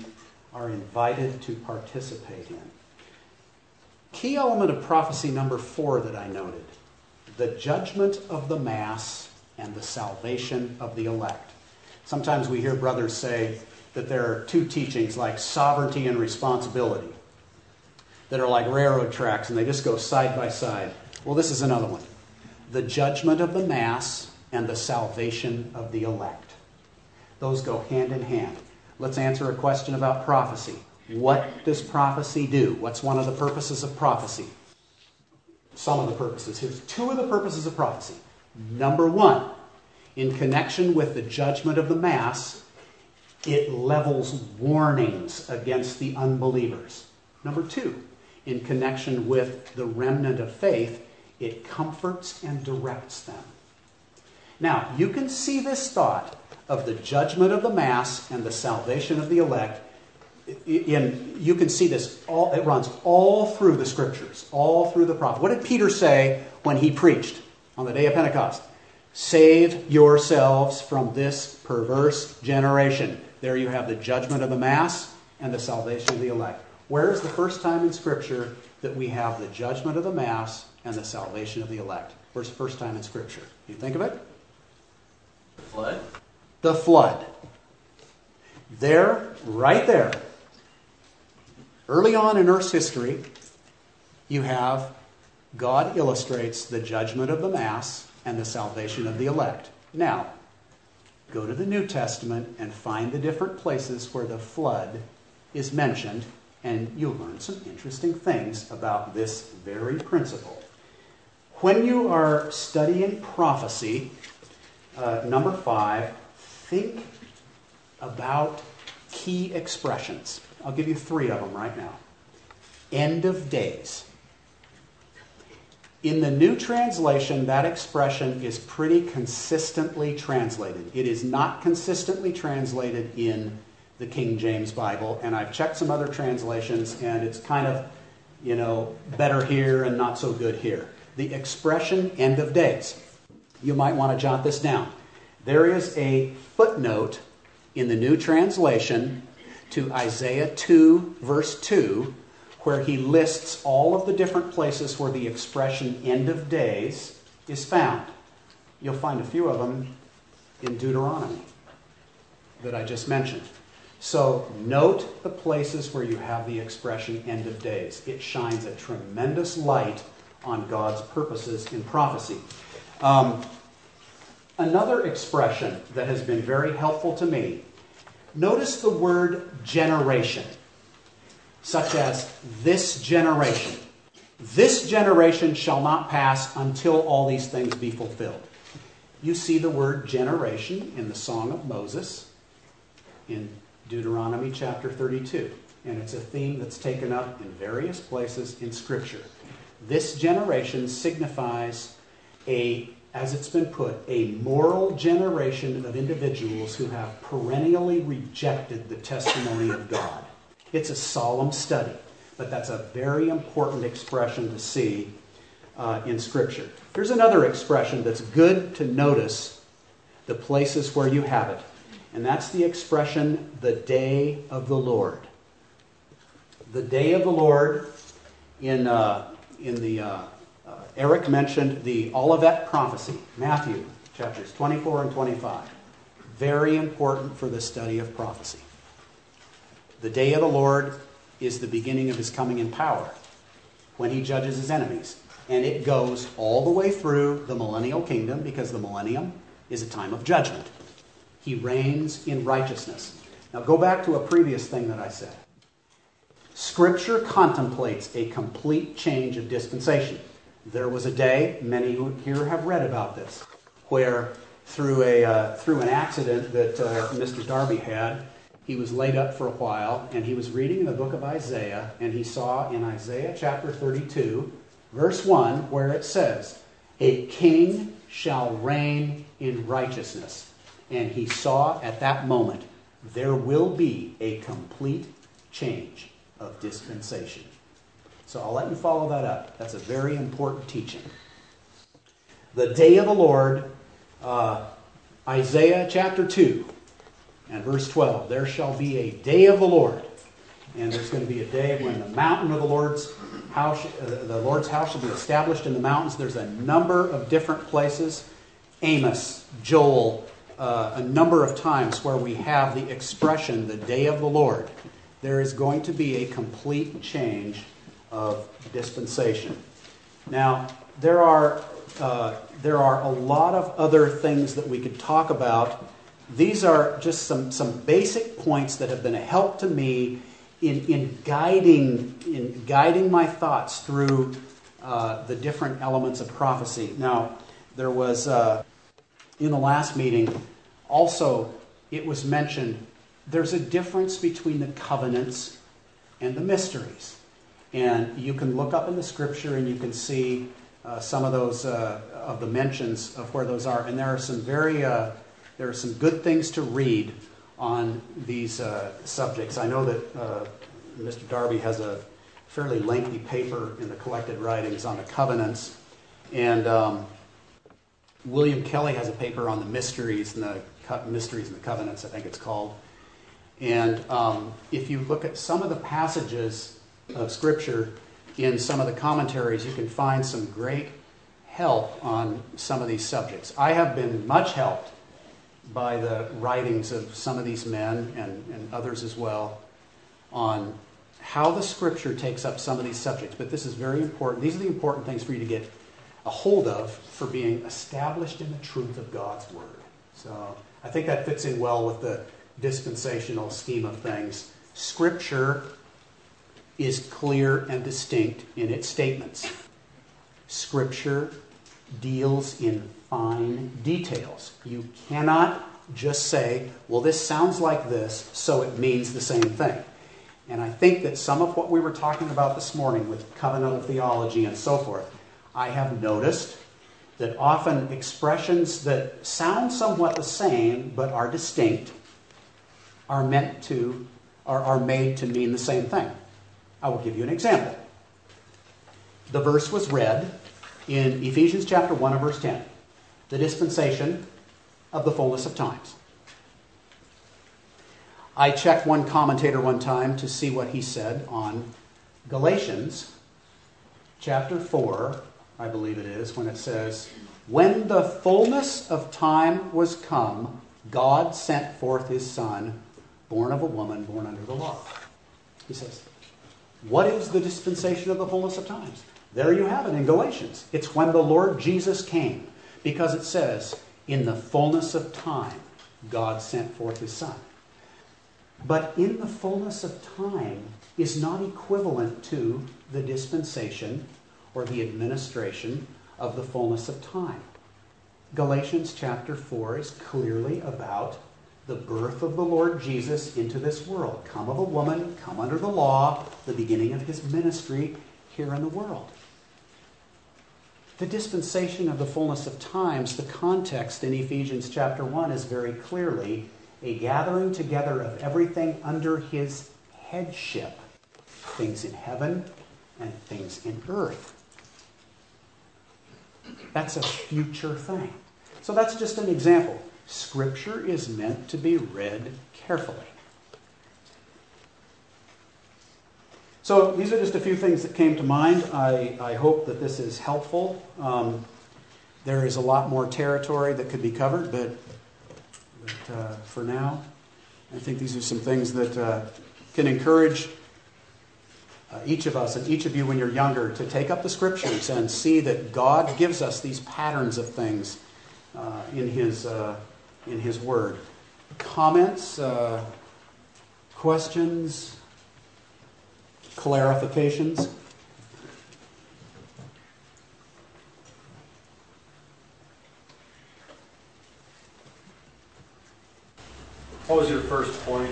are invited to participate in. Key element of prophecy number 4 that I noted, the judgment of the mass and the salvation of the elect. Sometimes we hear brothers say that there are two teachings like sovereignty and responsibility that are like railroad tracks and they just go side by side. Well, this is another one. The judgment of the mass and the salvation of the elect. Those go hand in hand. Let's answer a question about prophecy. What does prophecy do? What's one of the purposes of prophecy? Some of the purposes. Here's 2 of the purposes of prophecy. Number 1, in connection with the judgment of the mass, it levels warnings against the unbelievers. Number 2, in connection with the remnant of faith, it comforts and directs them. Now, you can see this thought of the judgment of the mass and the salvation of the elect, and you can see this, it runs all through the Scriptures, all through the prophet. What did Peter say when he preached on the day of Pentecost? Save yourselves from this perverse generation. There you have the judgment of the mass and the salvation of the elect. Where is the first time in Scripture that we have the judgment of the mass and the salvation of the elect? Where's the first time in Scripture? Can you think of it? The flood. The flood. There, right there, early on in Earth's history, you have God illustrates the judgment of the mass and the salvation of the elect. Now, go to the New Testament and find the different places where the flood is mentioned, and you'll learn some interesting things about this very principle. When you are studying prophecy, number 5, think about key expressions. I'll give you 3 of them right now. End of days. In the new translation, that expression is pretty consistently translated. It is not consistently translated in the King James Bible, and I've checked some other translations, and it's kind of, you know, better here and not so good here. The expression end of days. You might want to jot this down. There is a footnote in the new translation to Isaiah 2, verse 2, where he lists all of the different places where the expression end of days is found. You'll find a few of them in Deuteronomy that I just mentioned. So note the places where you have the expression end of days. It shines a tremendous light on God's purposes in prophecy. Another expression that has been very helpful to me, notice the word generation, such as this generation. This generation shall not pass until all these things be fulfilled. You see the word generation in the Song of Moses in Deuteronomy chapter 32, and it's a theme that's taken up in various places in Scripture. This generation signifies a as it's been put, a moral generation of individuals who have perennially rejected the testimony of God. It's a solemn study, but that's a very important expression to see in Scripture. Here's another expression that's good to notice the places where you have it, and that's the expression, the day of the Lord. The day of the Lord Eric mentioned the Olivet prophecy, Matthew chapters 24 and 25. Very important for the study of prophecy. The day of the Lord is the beginning of his coming in power when he judges his enemies. And it goes all the way through the millennial kingdom because the millennium is a time of judgment. He reigns in righteousness. Now go back to a previous thing that I said. Scripture contemplates a complete change of dispensation. There was a day, many here have read about this, where through an accident that Mr. Darby had, he was laid up for a while, and he was reading the book of Isaiah, and he saw in Isaiah chapter 32, verse 1, where it says, "A king shall reign in righteousness." And he saw at that moment, there will be a complete change of dispensation. So I'll let you follow that up. That's a very important teaching. The day of the Lord, Isaiah chapter 2 and verse 12. There shall be a day of the Lord. And there's going to be a day when the mountain of the Lord's house shall be established in the mountains. There's a number of different places. Amos, Joel, a number of times where we have the expression, the day of the Lord. There is going to be a complete change of dispensation. Now, there are a lot of other things that we could talk about. These are just some basic points that have been a help to me in guiding my thoughts through the different elements of prophecy. Now, there was in the last meeting also it was mentioned there's a difference between the covenants and the mysteries. And you can look up in the Scripture and you can see some of those, of the mentions of where those are. And there are some there are some good things to read on these subjects. I know that Mr. Darby has a fairly lengthy paper in the collected writings on the covenants. And William Kelly has a paper on the mysteries and the covenants, I think it's called. And if you look at some of the passages of Scripture in some of the commentaries, you can find some great help on some of these subjects. I have been much helped by the writings of some of these men and others as well on how the Scripture takes up some of these subjects. But this is very important. These are the important things for you to get a hold of for being established in the truth of God's Word. So I think that fits in well with the dispensational scheme of things. Scripture is clear and distinct in its statements. Scripture deals in fine details. You cannot just say, well, this sounds like this, so it means the same thing. And I think that some of what we were talking about this morning with covenantal theology and so forth, I have noticed that often expressions that sound somewhat the same but are distinct are made to mean the same thing. I will give you an example. The verse was read in Ephesians chapter 1 and verse 10. The dispensation of the fullness of times. I checked one commentator one time to see what he said on Galatians chapter 4, I believe it is, when it says, "When the fullness of time was come, God sent forth his Son, born of a woman, born under the law." He says, what is the dispensation of the fullness of times? There you have it in Galatians. It's when the Lord Jesus came. Because it says, in the fullness of time, God sent forth his Son. But in the fullness of time is not equivalent to the dispensation or the administration of the fullness of time. Galatians chapter 4 is clearly about the birth of the Lord Jesus into this world. Come of a woman, come under the law, the beginning of his ministry here in the world. The dispensation of the fullness of times, the context in Ephesians chapter 1 is very clearly a gathering together of everything under his headship, things in heaven and things in earth. That's a future thing. So that's just an example. Scripture is meant to be read carefully. So these are just a few things that came to mind. I hope that this is helpful. There is a lot more territory that could be covered, but for now, I think these are some things that can encourage each of us and each of you when you're younger to take up the Scriptures and see that God gives us these patterns of things in His Word. Comments, questions, clarifications? What was your first point?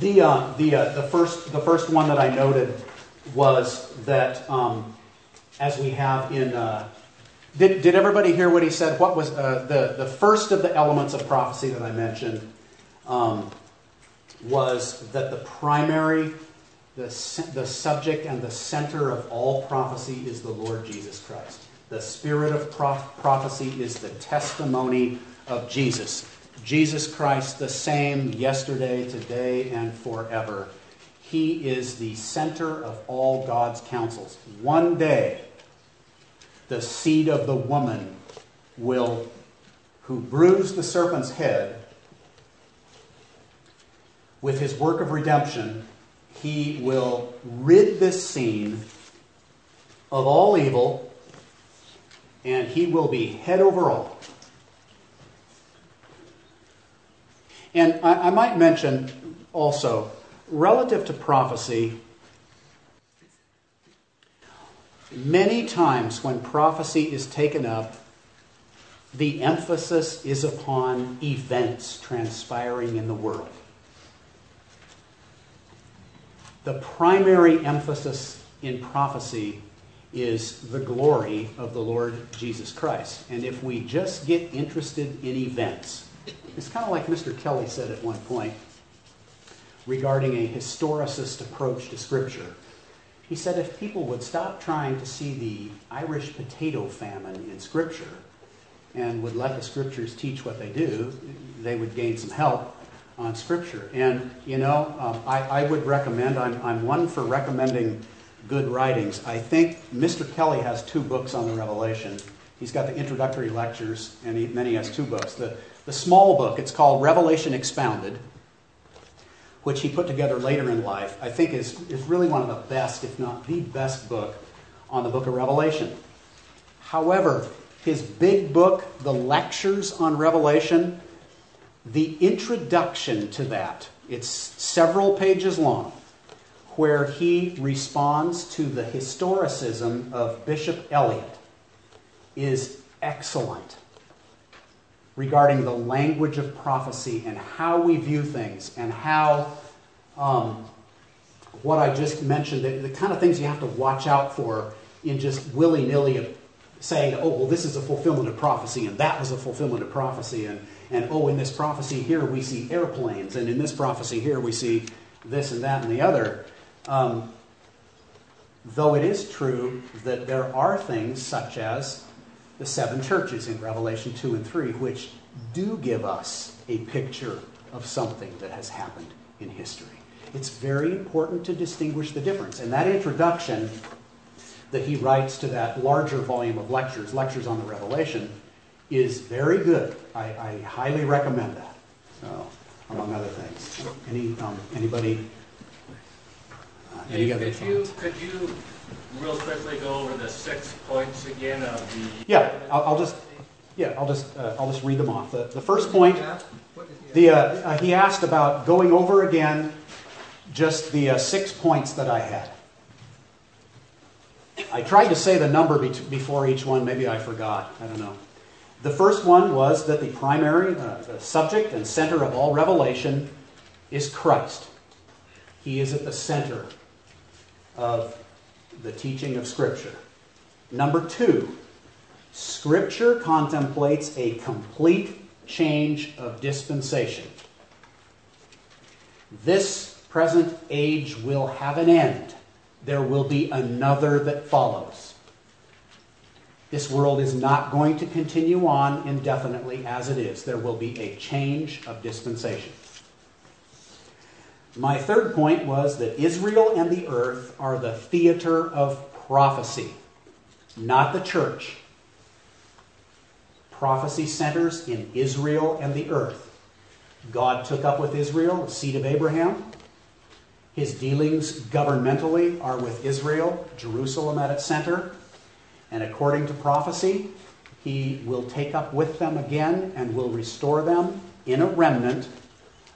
The first one that I noted was that as we have in did everybody hear what he said? What was the first of the elements of prophecy that I mentioned? Was that the primary, the subject and the center of all prophecy is the Lord Jesus Christ. The spirit of prophecy is the testimony of Jesus. Jesus Christ, the same yesterday, today, and forever. He is the center of all God's counsels. One day, the seed of the woman who bruised the serpent's head, with his work of redemption, he will rid this scene of all evil, and he will be head over all. And I might mention also, relative to prophecy, many times when prophecy is taken up, the emphasis is upon events transpiring in the world. The primary emphasis in prophecy is the glory of the Lord Jesus Christ. And if we just get interested in events, it's kind of like Mr. Kelly said at one point regarding a historicist approach to Scripture. He said if people would stop trying to see the Irish potato famine in Scripture and would let the Scriptures teach what they do, they would gain some help on Scripture. And, you know, I would recommend, I'm one for recommending good writings. I think Mr. Kelly has two books on the Revelation. He's got the introductory lectures, and then he has two books. The small book, it's called Revelation Expounded, which he put together later in life, I think is really one of the best, if not the best book on the book of Revelation. However, his big book, The Lectures on Revelation, the introduction to that, it's several pages long, where he responds to the historicism of Bishop Elliott, is excellent regarding the language of prophecy and how we view things and how what I just mentioned, the kind of things you have to watch out for in just willy-nilly saying, oh, well, this is a fulfillment of prophecy and that was a fulfillment of prophecy and oh, in this prophecy here we see airplanes, and in this prophecy here we see this and that and the other. Though it is true that there are things such as the seven churches in Revelation 2 and 3, which do give us a picture of something that has happened in history. It's very important to distinguish the difference. And that introduction that he writes to that larger volume of lectures, Lectures on the Revelation, is very good. I highly recommend that, so, among other things. Anybody? Could you real quickly go over the 6 points again of the? I'll just read them off. The first point, he asked about going over again, just the 6 points that I had. I tried to say the number before each one. Maybe I forgot. I don't know. The first one was that the primary, the subject and center of all revelation is Christ. He is at the center of the teaching of Scripture. Number two, Scripture contemplates a complete change of dispensation. This present age will have an end. There will be another that follows. This world is not going to continue on indefinitely as it is. There will be a change of dispensation. My third point was that Israel and the earth are the theater of prophecy, not the church. Prophecy centers in Israel and the earth. God took up with Israel, the seed of Abraham. His dealings governmentally are with Israel, Jerusalem at its center. And according to prophecy, he will take up with them again and will restore them in a remnant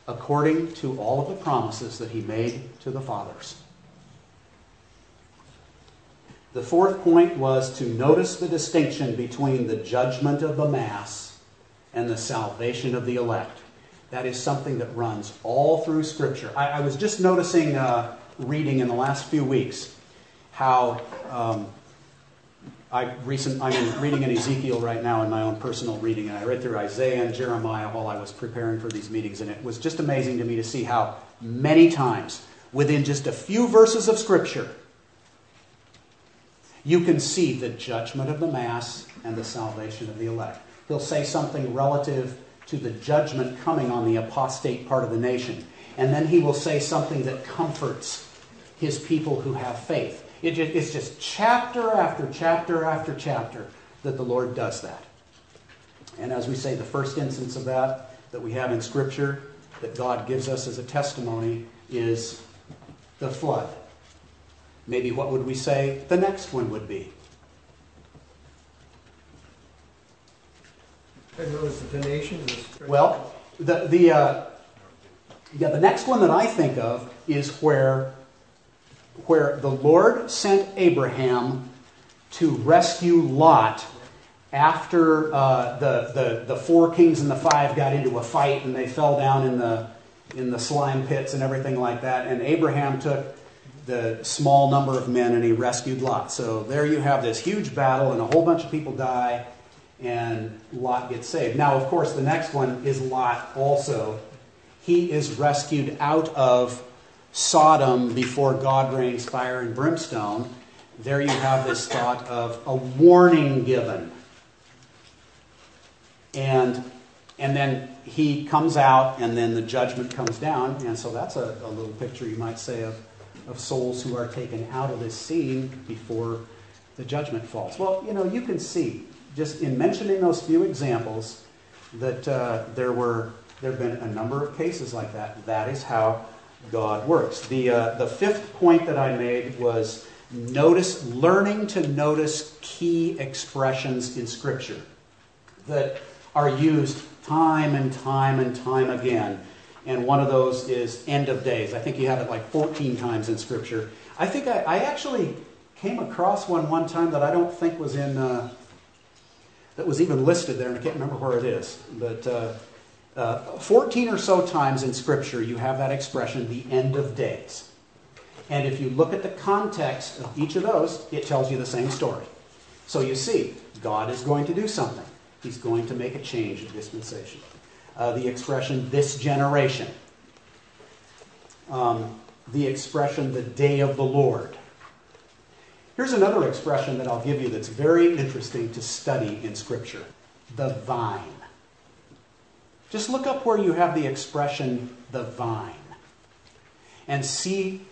according to all of the promises that he made to the fathers. The fourth point was to notice the distinction between the judgment of the mass and the salvation of the elect. That is something that runs all through Scripture. I was just noticing, reading in the last few weeks, how I'm reading in Ezekiel right now in my own personal reading, and I read through Isaiah and Jeremiah while I was preparing for these meetings, and it was just amazing to me to see how many times, within just a few verses of Scripture, you can see the judgment of the mass and the salvation of the elect. He'll say something relative to the judgment coming on the apostate part of the nation, and then he will say something that comforts his people who have faith. It's just chapter after chapter after chapter that the Lord does that. And as we say, the first instance of that we have in Scripture, that God gives us as a testimony, is the flood. Maybe what would we say the next one would be? Well, the next one that I think of is where the Lord sent Abraham to rescue Lot after the four kings and the five got into a fight and they fell down in the slime pits and everything like that. And Abraham took the small number of men and he rescued Lot. So there you have this huge battle and a whole bunch of people die and Lot gets saved. Now, of course, the next one is Lot also. He is rescued out of Sodom before God rains fire and brimstone. There you have this thought of a warning given. And then he comes out, and then the judgment comes down. And so that's a little picture, you might say, of souls who are taken out of this scene before the judgment falls. Well, you can see, just in mentioning those few examples, that there have been a number of cases like that. That is how God works. The fifth point that I made was learning to notice key expressions in Scripture that are used time and time and time again. And one of those is end of days. I think you have it like 14 times in Scripture. I think I actually came across one time that I don't think was in that was even listed there, and I can't remember where it is, but 14 or so times in Scripture you have that expression, the end of days. And if you look at the context of each of those, it tells you the same story. So you see, God is going to do something. He's going to make a change in dispensation. The expression, this generation. The expression, the day of the Lord. Here's another expression that I'll give you that's very interesting to study in Scripture. The vine. Just look up where you have the expression, the vine, and see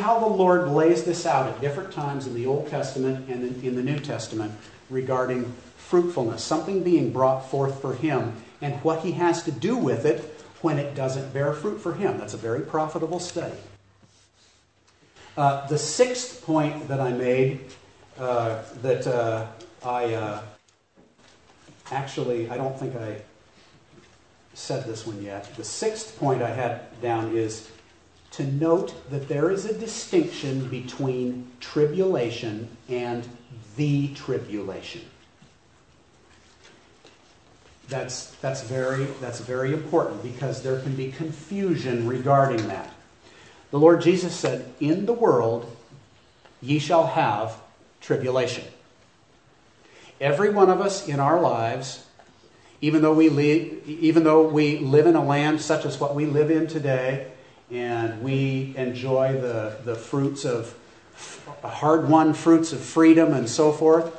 how the Lord lays this out at different times in the Old Testament and in the New Testament regarding fruitfulness, something being brought forth for him and what he has to do with it when it doesn't bear fruit for him. That's a very profitable study. The sixth point that I made I don't think I said this one yet. The sixth point I had down is to note that there is a distinction between tribulation and the tribulation. That's very important because there can be confusion regarding that. The Lord Jesus said, in the world ye shall have tribulation. Every one of us in our lives, even though we live in a land such as what we live in today, and we enjoy the fruits of hard-won fruits of freedom and so forth,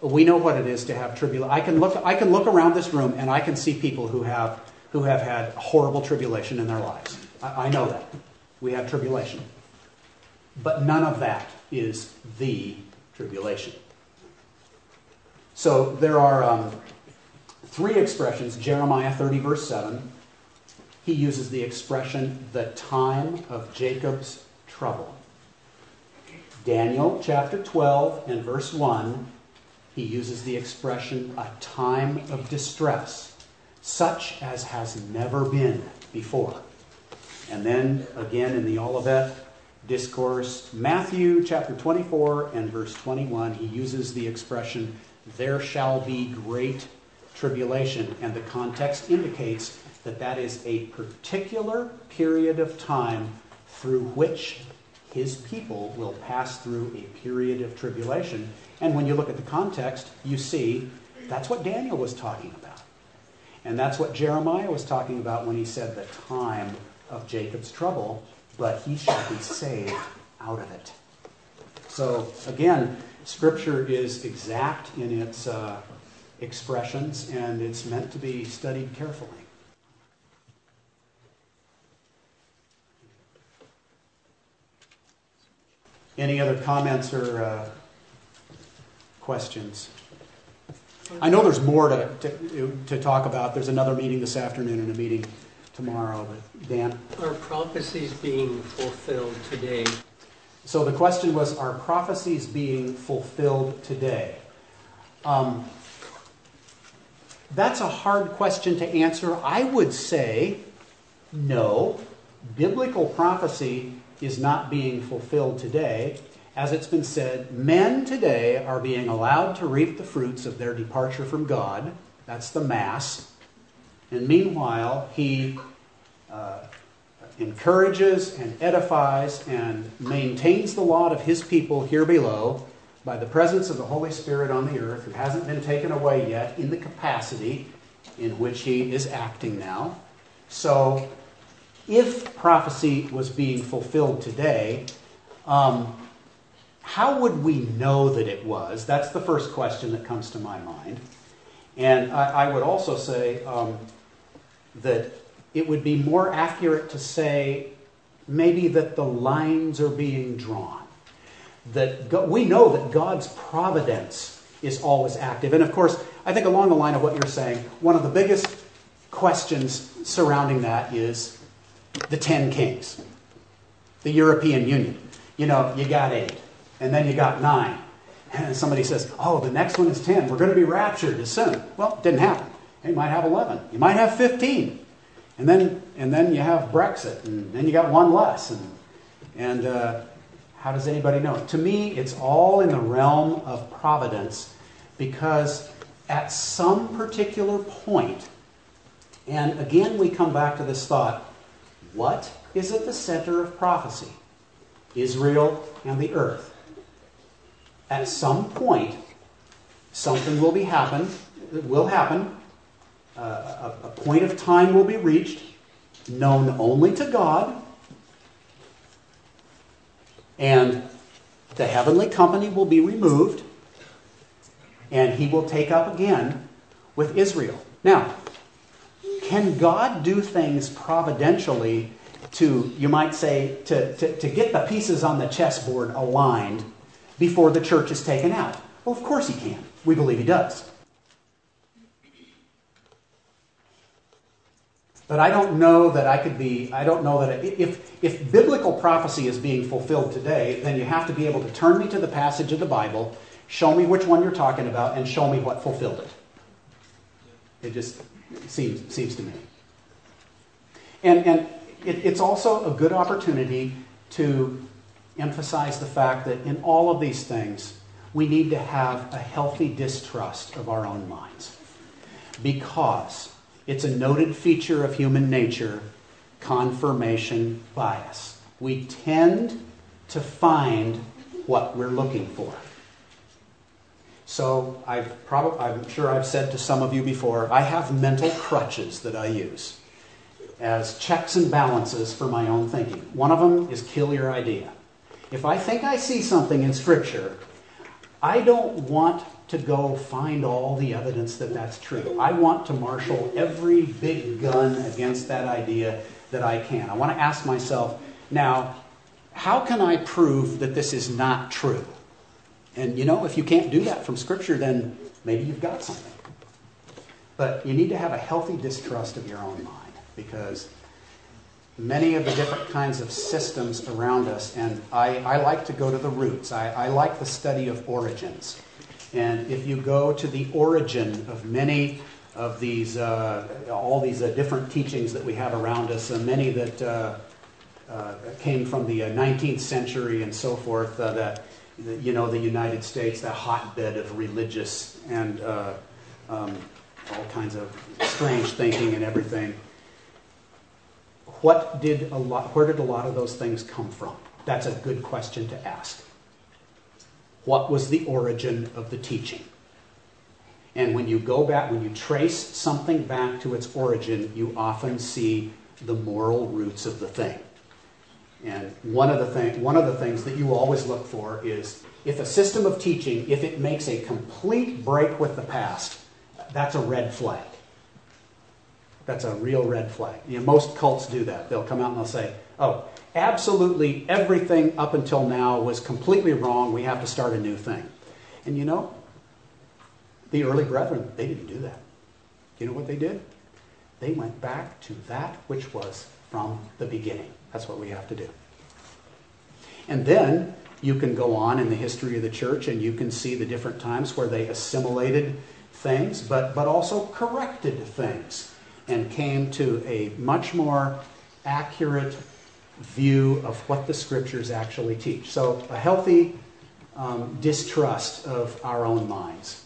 we know what it is to have tribulation. I can look around this room and I can see people who have had horrible tribulation in their lives. I know that. We have tribulation. But none of that is the tribulation. So there are three expressions. Jeremiah 30, verse 7. He uses the expression, the time of Jacob's trouble. Daniel chapter 12 and verse 1, he uses the expression, a time of distress, such as has never been before. And then, again, in the Olivet Discourse, Matthew chapter 24 and verse 21, he uses the expression, there shall be great tribulation. And the context indicates that that is a particular period of time through which his people will pass through a period of tribulation. And when you look at the context, you see that's what Daniel was talking about. And that's what Jeremiah was talking about when he said the time of Jacob's trouble, but he shall be saved out of it. So again, Scripture is exact in its expressions, and it's meant to be studied carefully. Any other comments or questions? I know there's more to talk about. There's another meeting this afternoon and a meeting tomorrow. But Dan? Are prophecies being fulfilled today? So the question was, are prophecies being fulfilled today? That's a hard question to answer. I would say no. Biblical prophecy is not being fulfilled today. As it's been said, men today are being allowed to reap the fruits of their departure from God. That's the Mass. And meanwhile, he encourages and edifies and maintains the lot of his people here below by the presence of the Holy Spirit on the earth, who hasn't been taken away yet in the capacity in which he is acting now. So, if prophecy was being fulfilled today, how would we know that it was? That's the first question that comes to my mind. And I would also say that it would be more accurate to say maybe that the lines are being drawn. That we know that God's providence is always active. And of course, I think along the line of what you're saying, one of the biggest questions surrounding that is the 10 kings, the European Union. You know, you got 8, and then you got 9. And somebody says, oh, the next one is 10. We're going to be raptured as soon. Well, it didn't happen. You might have 11. You might have 15. And then you have Brexit, and then you got one less. And how does anybody know? To me, it's all in the realm of providence, because at some particular point, and again we come back to this thought, what is at the center of prophecy? Israel and the earth. At some point, something will happen. A point of time will be reached, known only to God, and the heavenly company will be removed, and he will take up again with Israel. Now, can God do things providentially to, you might say, to get the pieces on the chessboard aligned before the church is taken out? Well, of course he can. We believe he does. But I don't know that if biblical prophecy is being fulfilled today, then you have to be able to turn me to the passage of the Bible, show me which one you're talking about, and show me what fulfilled it. It just seems to me. And it's also a good opportunity to emphasize the fact that in all of these things, we need to have a healthy distrust of our own minds, because it's a noted feature of human nature, confirmation bias. We tend to find what we're looking for. So I'm sure I've said to some of you before, I have mental crutches that I use as checks and balances for my own thinking. One of them is kill your idea. If I think I see something in Scripture, I don't want to go find all the evidence that that's true. I want to marshal every big gun against that idea that I can. I want to ask myself, now, how can I prove that this is not true? And you know, if you can't do that from Scripture, then maybe you've got something. But you need to have a healthy distrust of your own mind, because many of the different kinds of systems around us, and I like to go to the roots. I like the study of origins. And if you go to the origin of many of these, all these different teachings that we have around us, and many that came from the 19th century and so forth, the United States, the hotbed of religious and all kinds of strange thinking and everything. Where did a lot of those things come from? That's a good question to ask. What was the origin of the teaching? And when you go back, when you trace something back to its origin, you often see the moral roots of the thing. And one of the things that you always look for is, if a system of teaching, if it makes a complete break with the past, that's a red flag. That's a real red flag. You know, most cults do that. They'll come out and they'll say, oh, absolutely everything up until now was completely wrong. We have to start a new thing. And you know, the early brethren, they didn't do that. You know what they did? They went back to that which was from the beginning. That's what we have to do. And then you can go on in the history of the church and you can see the different times where they assimilated things, but also corrected things, and came to a much more accurate view of what the Scriptures actually teach. So a healthy distrust of our own minds.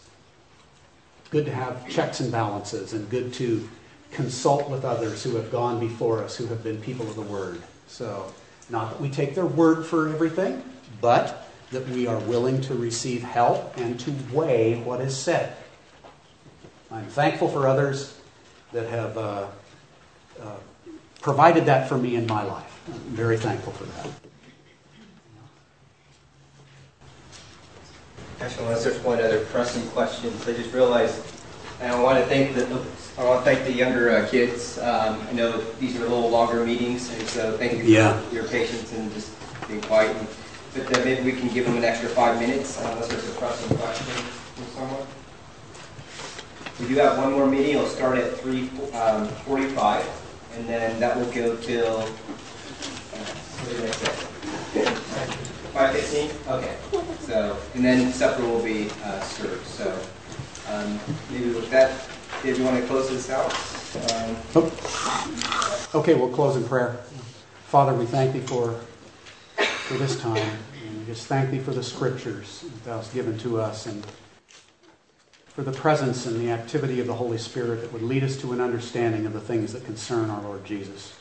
Good to have checks and balances, and good to consult with others who have gone before us, who have been people of the Word. So not that we take their word for everything, but that we are willing to receive help and to weigh what is said. I'm thankful for others that have provided that for me in my life. I'm very thankful for that. Actually, unless there's one other pressing question, I just realized, and I want to thank the younger kids. I know these are a little longer meetings, and so thank you for your patience and just being quiet. But maybe we can give them an extra 5 minutes, unless there's a pressing question from someone. We do have one more meeting. It'll start at 3:45, and then that will go till 5:15. Okay. So, and then supper will be served. So, maybe with that, if you want to close this out. Okay, we'll close in prayer. Father, we thank Thee for this time, and we just thank Thee for the Scriptures that Thou hast given to us, and for the presence and the activity of the Holy Spirit that would lead us to an understanding of the things that concern our Lord Jesus.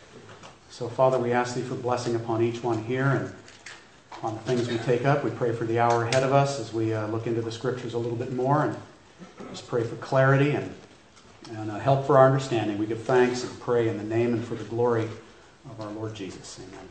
So, Father, we ask Thee for blessing upon each one here and on the things we take up. We pray for the hour ahead of us as we look into the Scriptures a little bit more, and just pray for clarity and help for our understanding. We give thanks and pray in the name and for the glory of our Lord Jesus. Amen.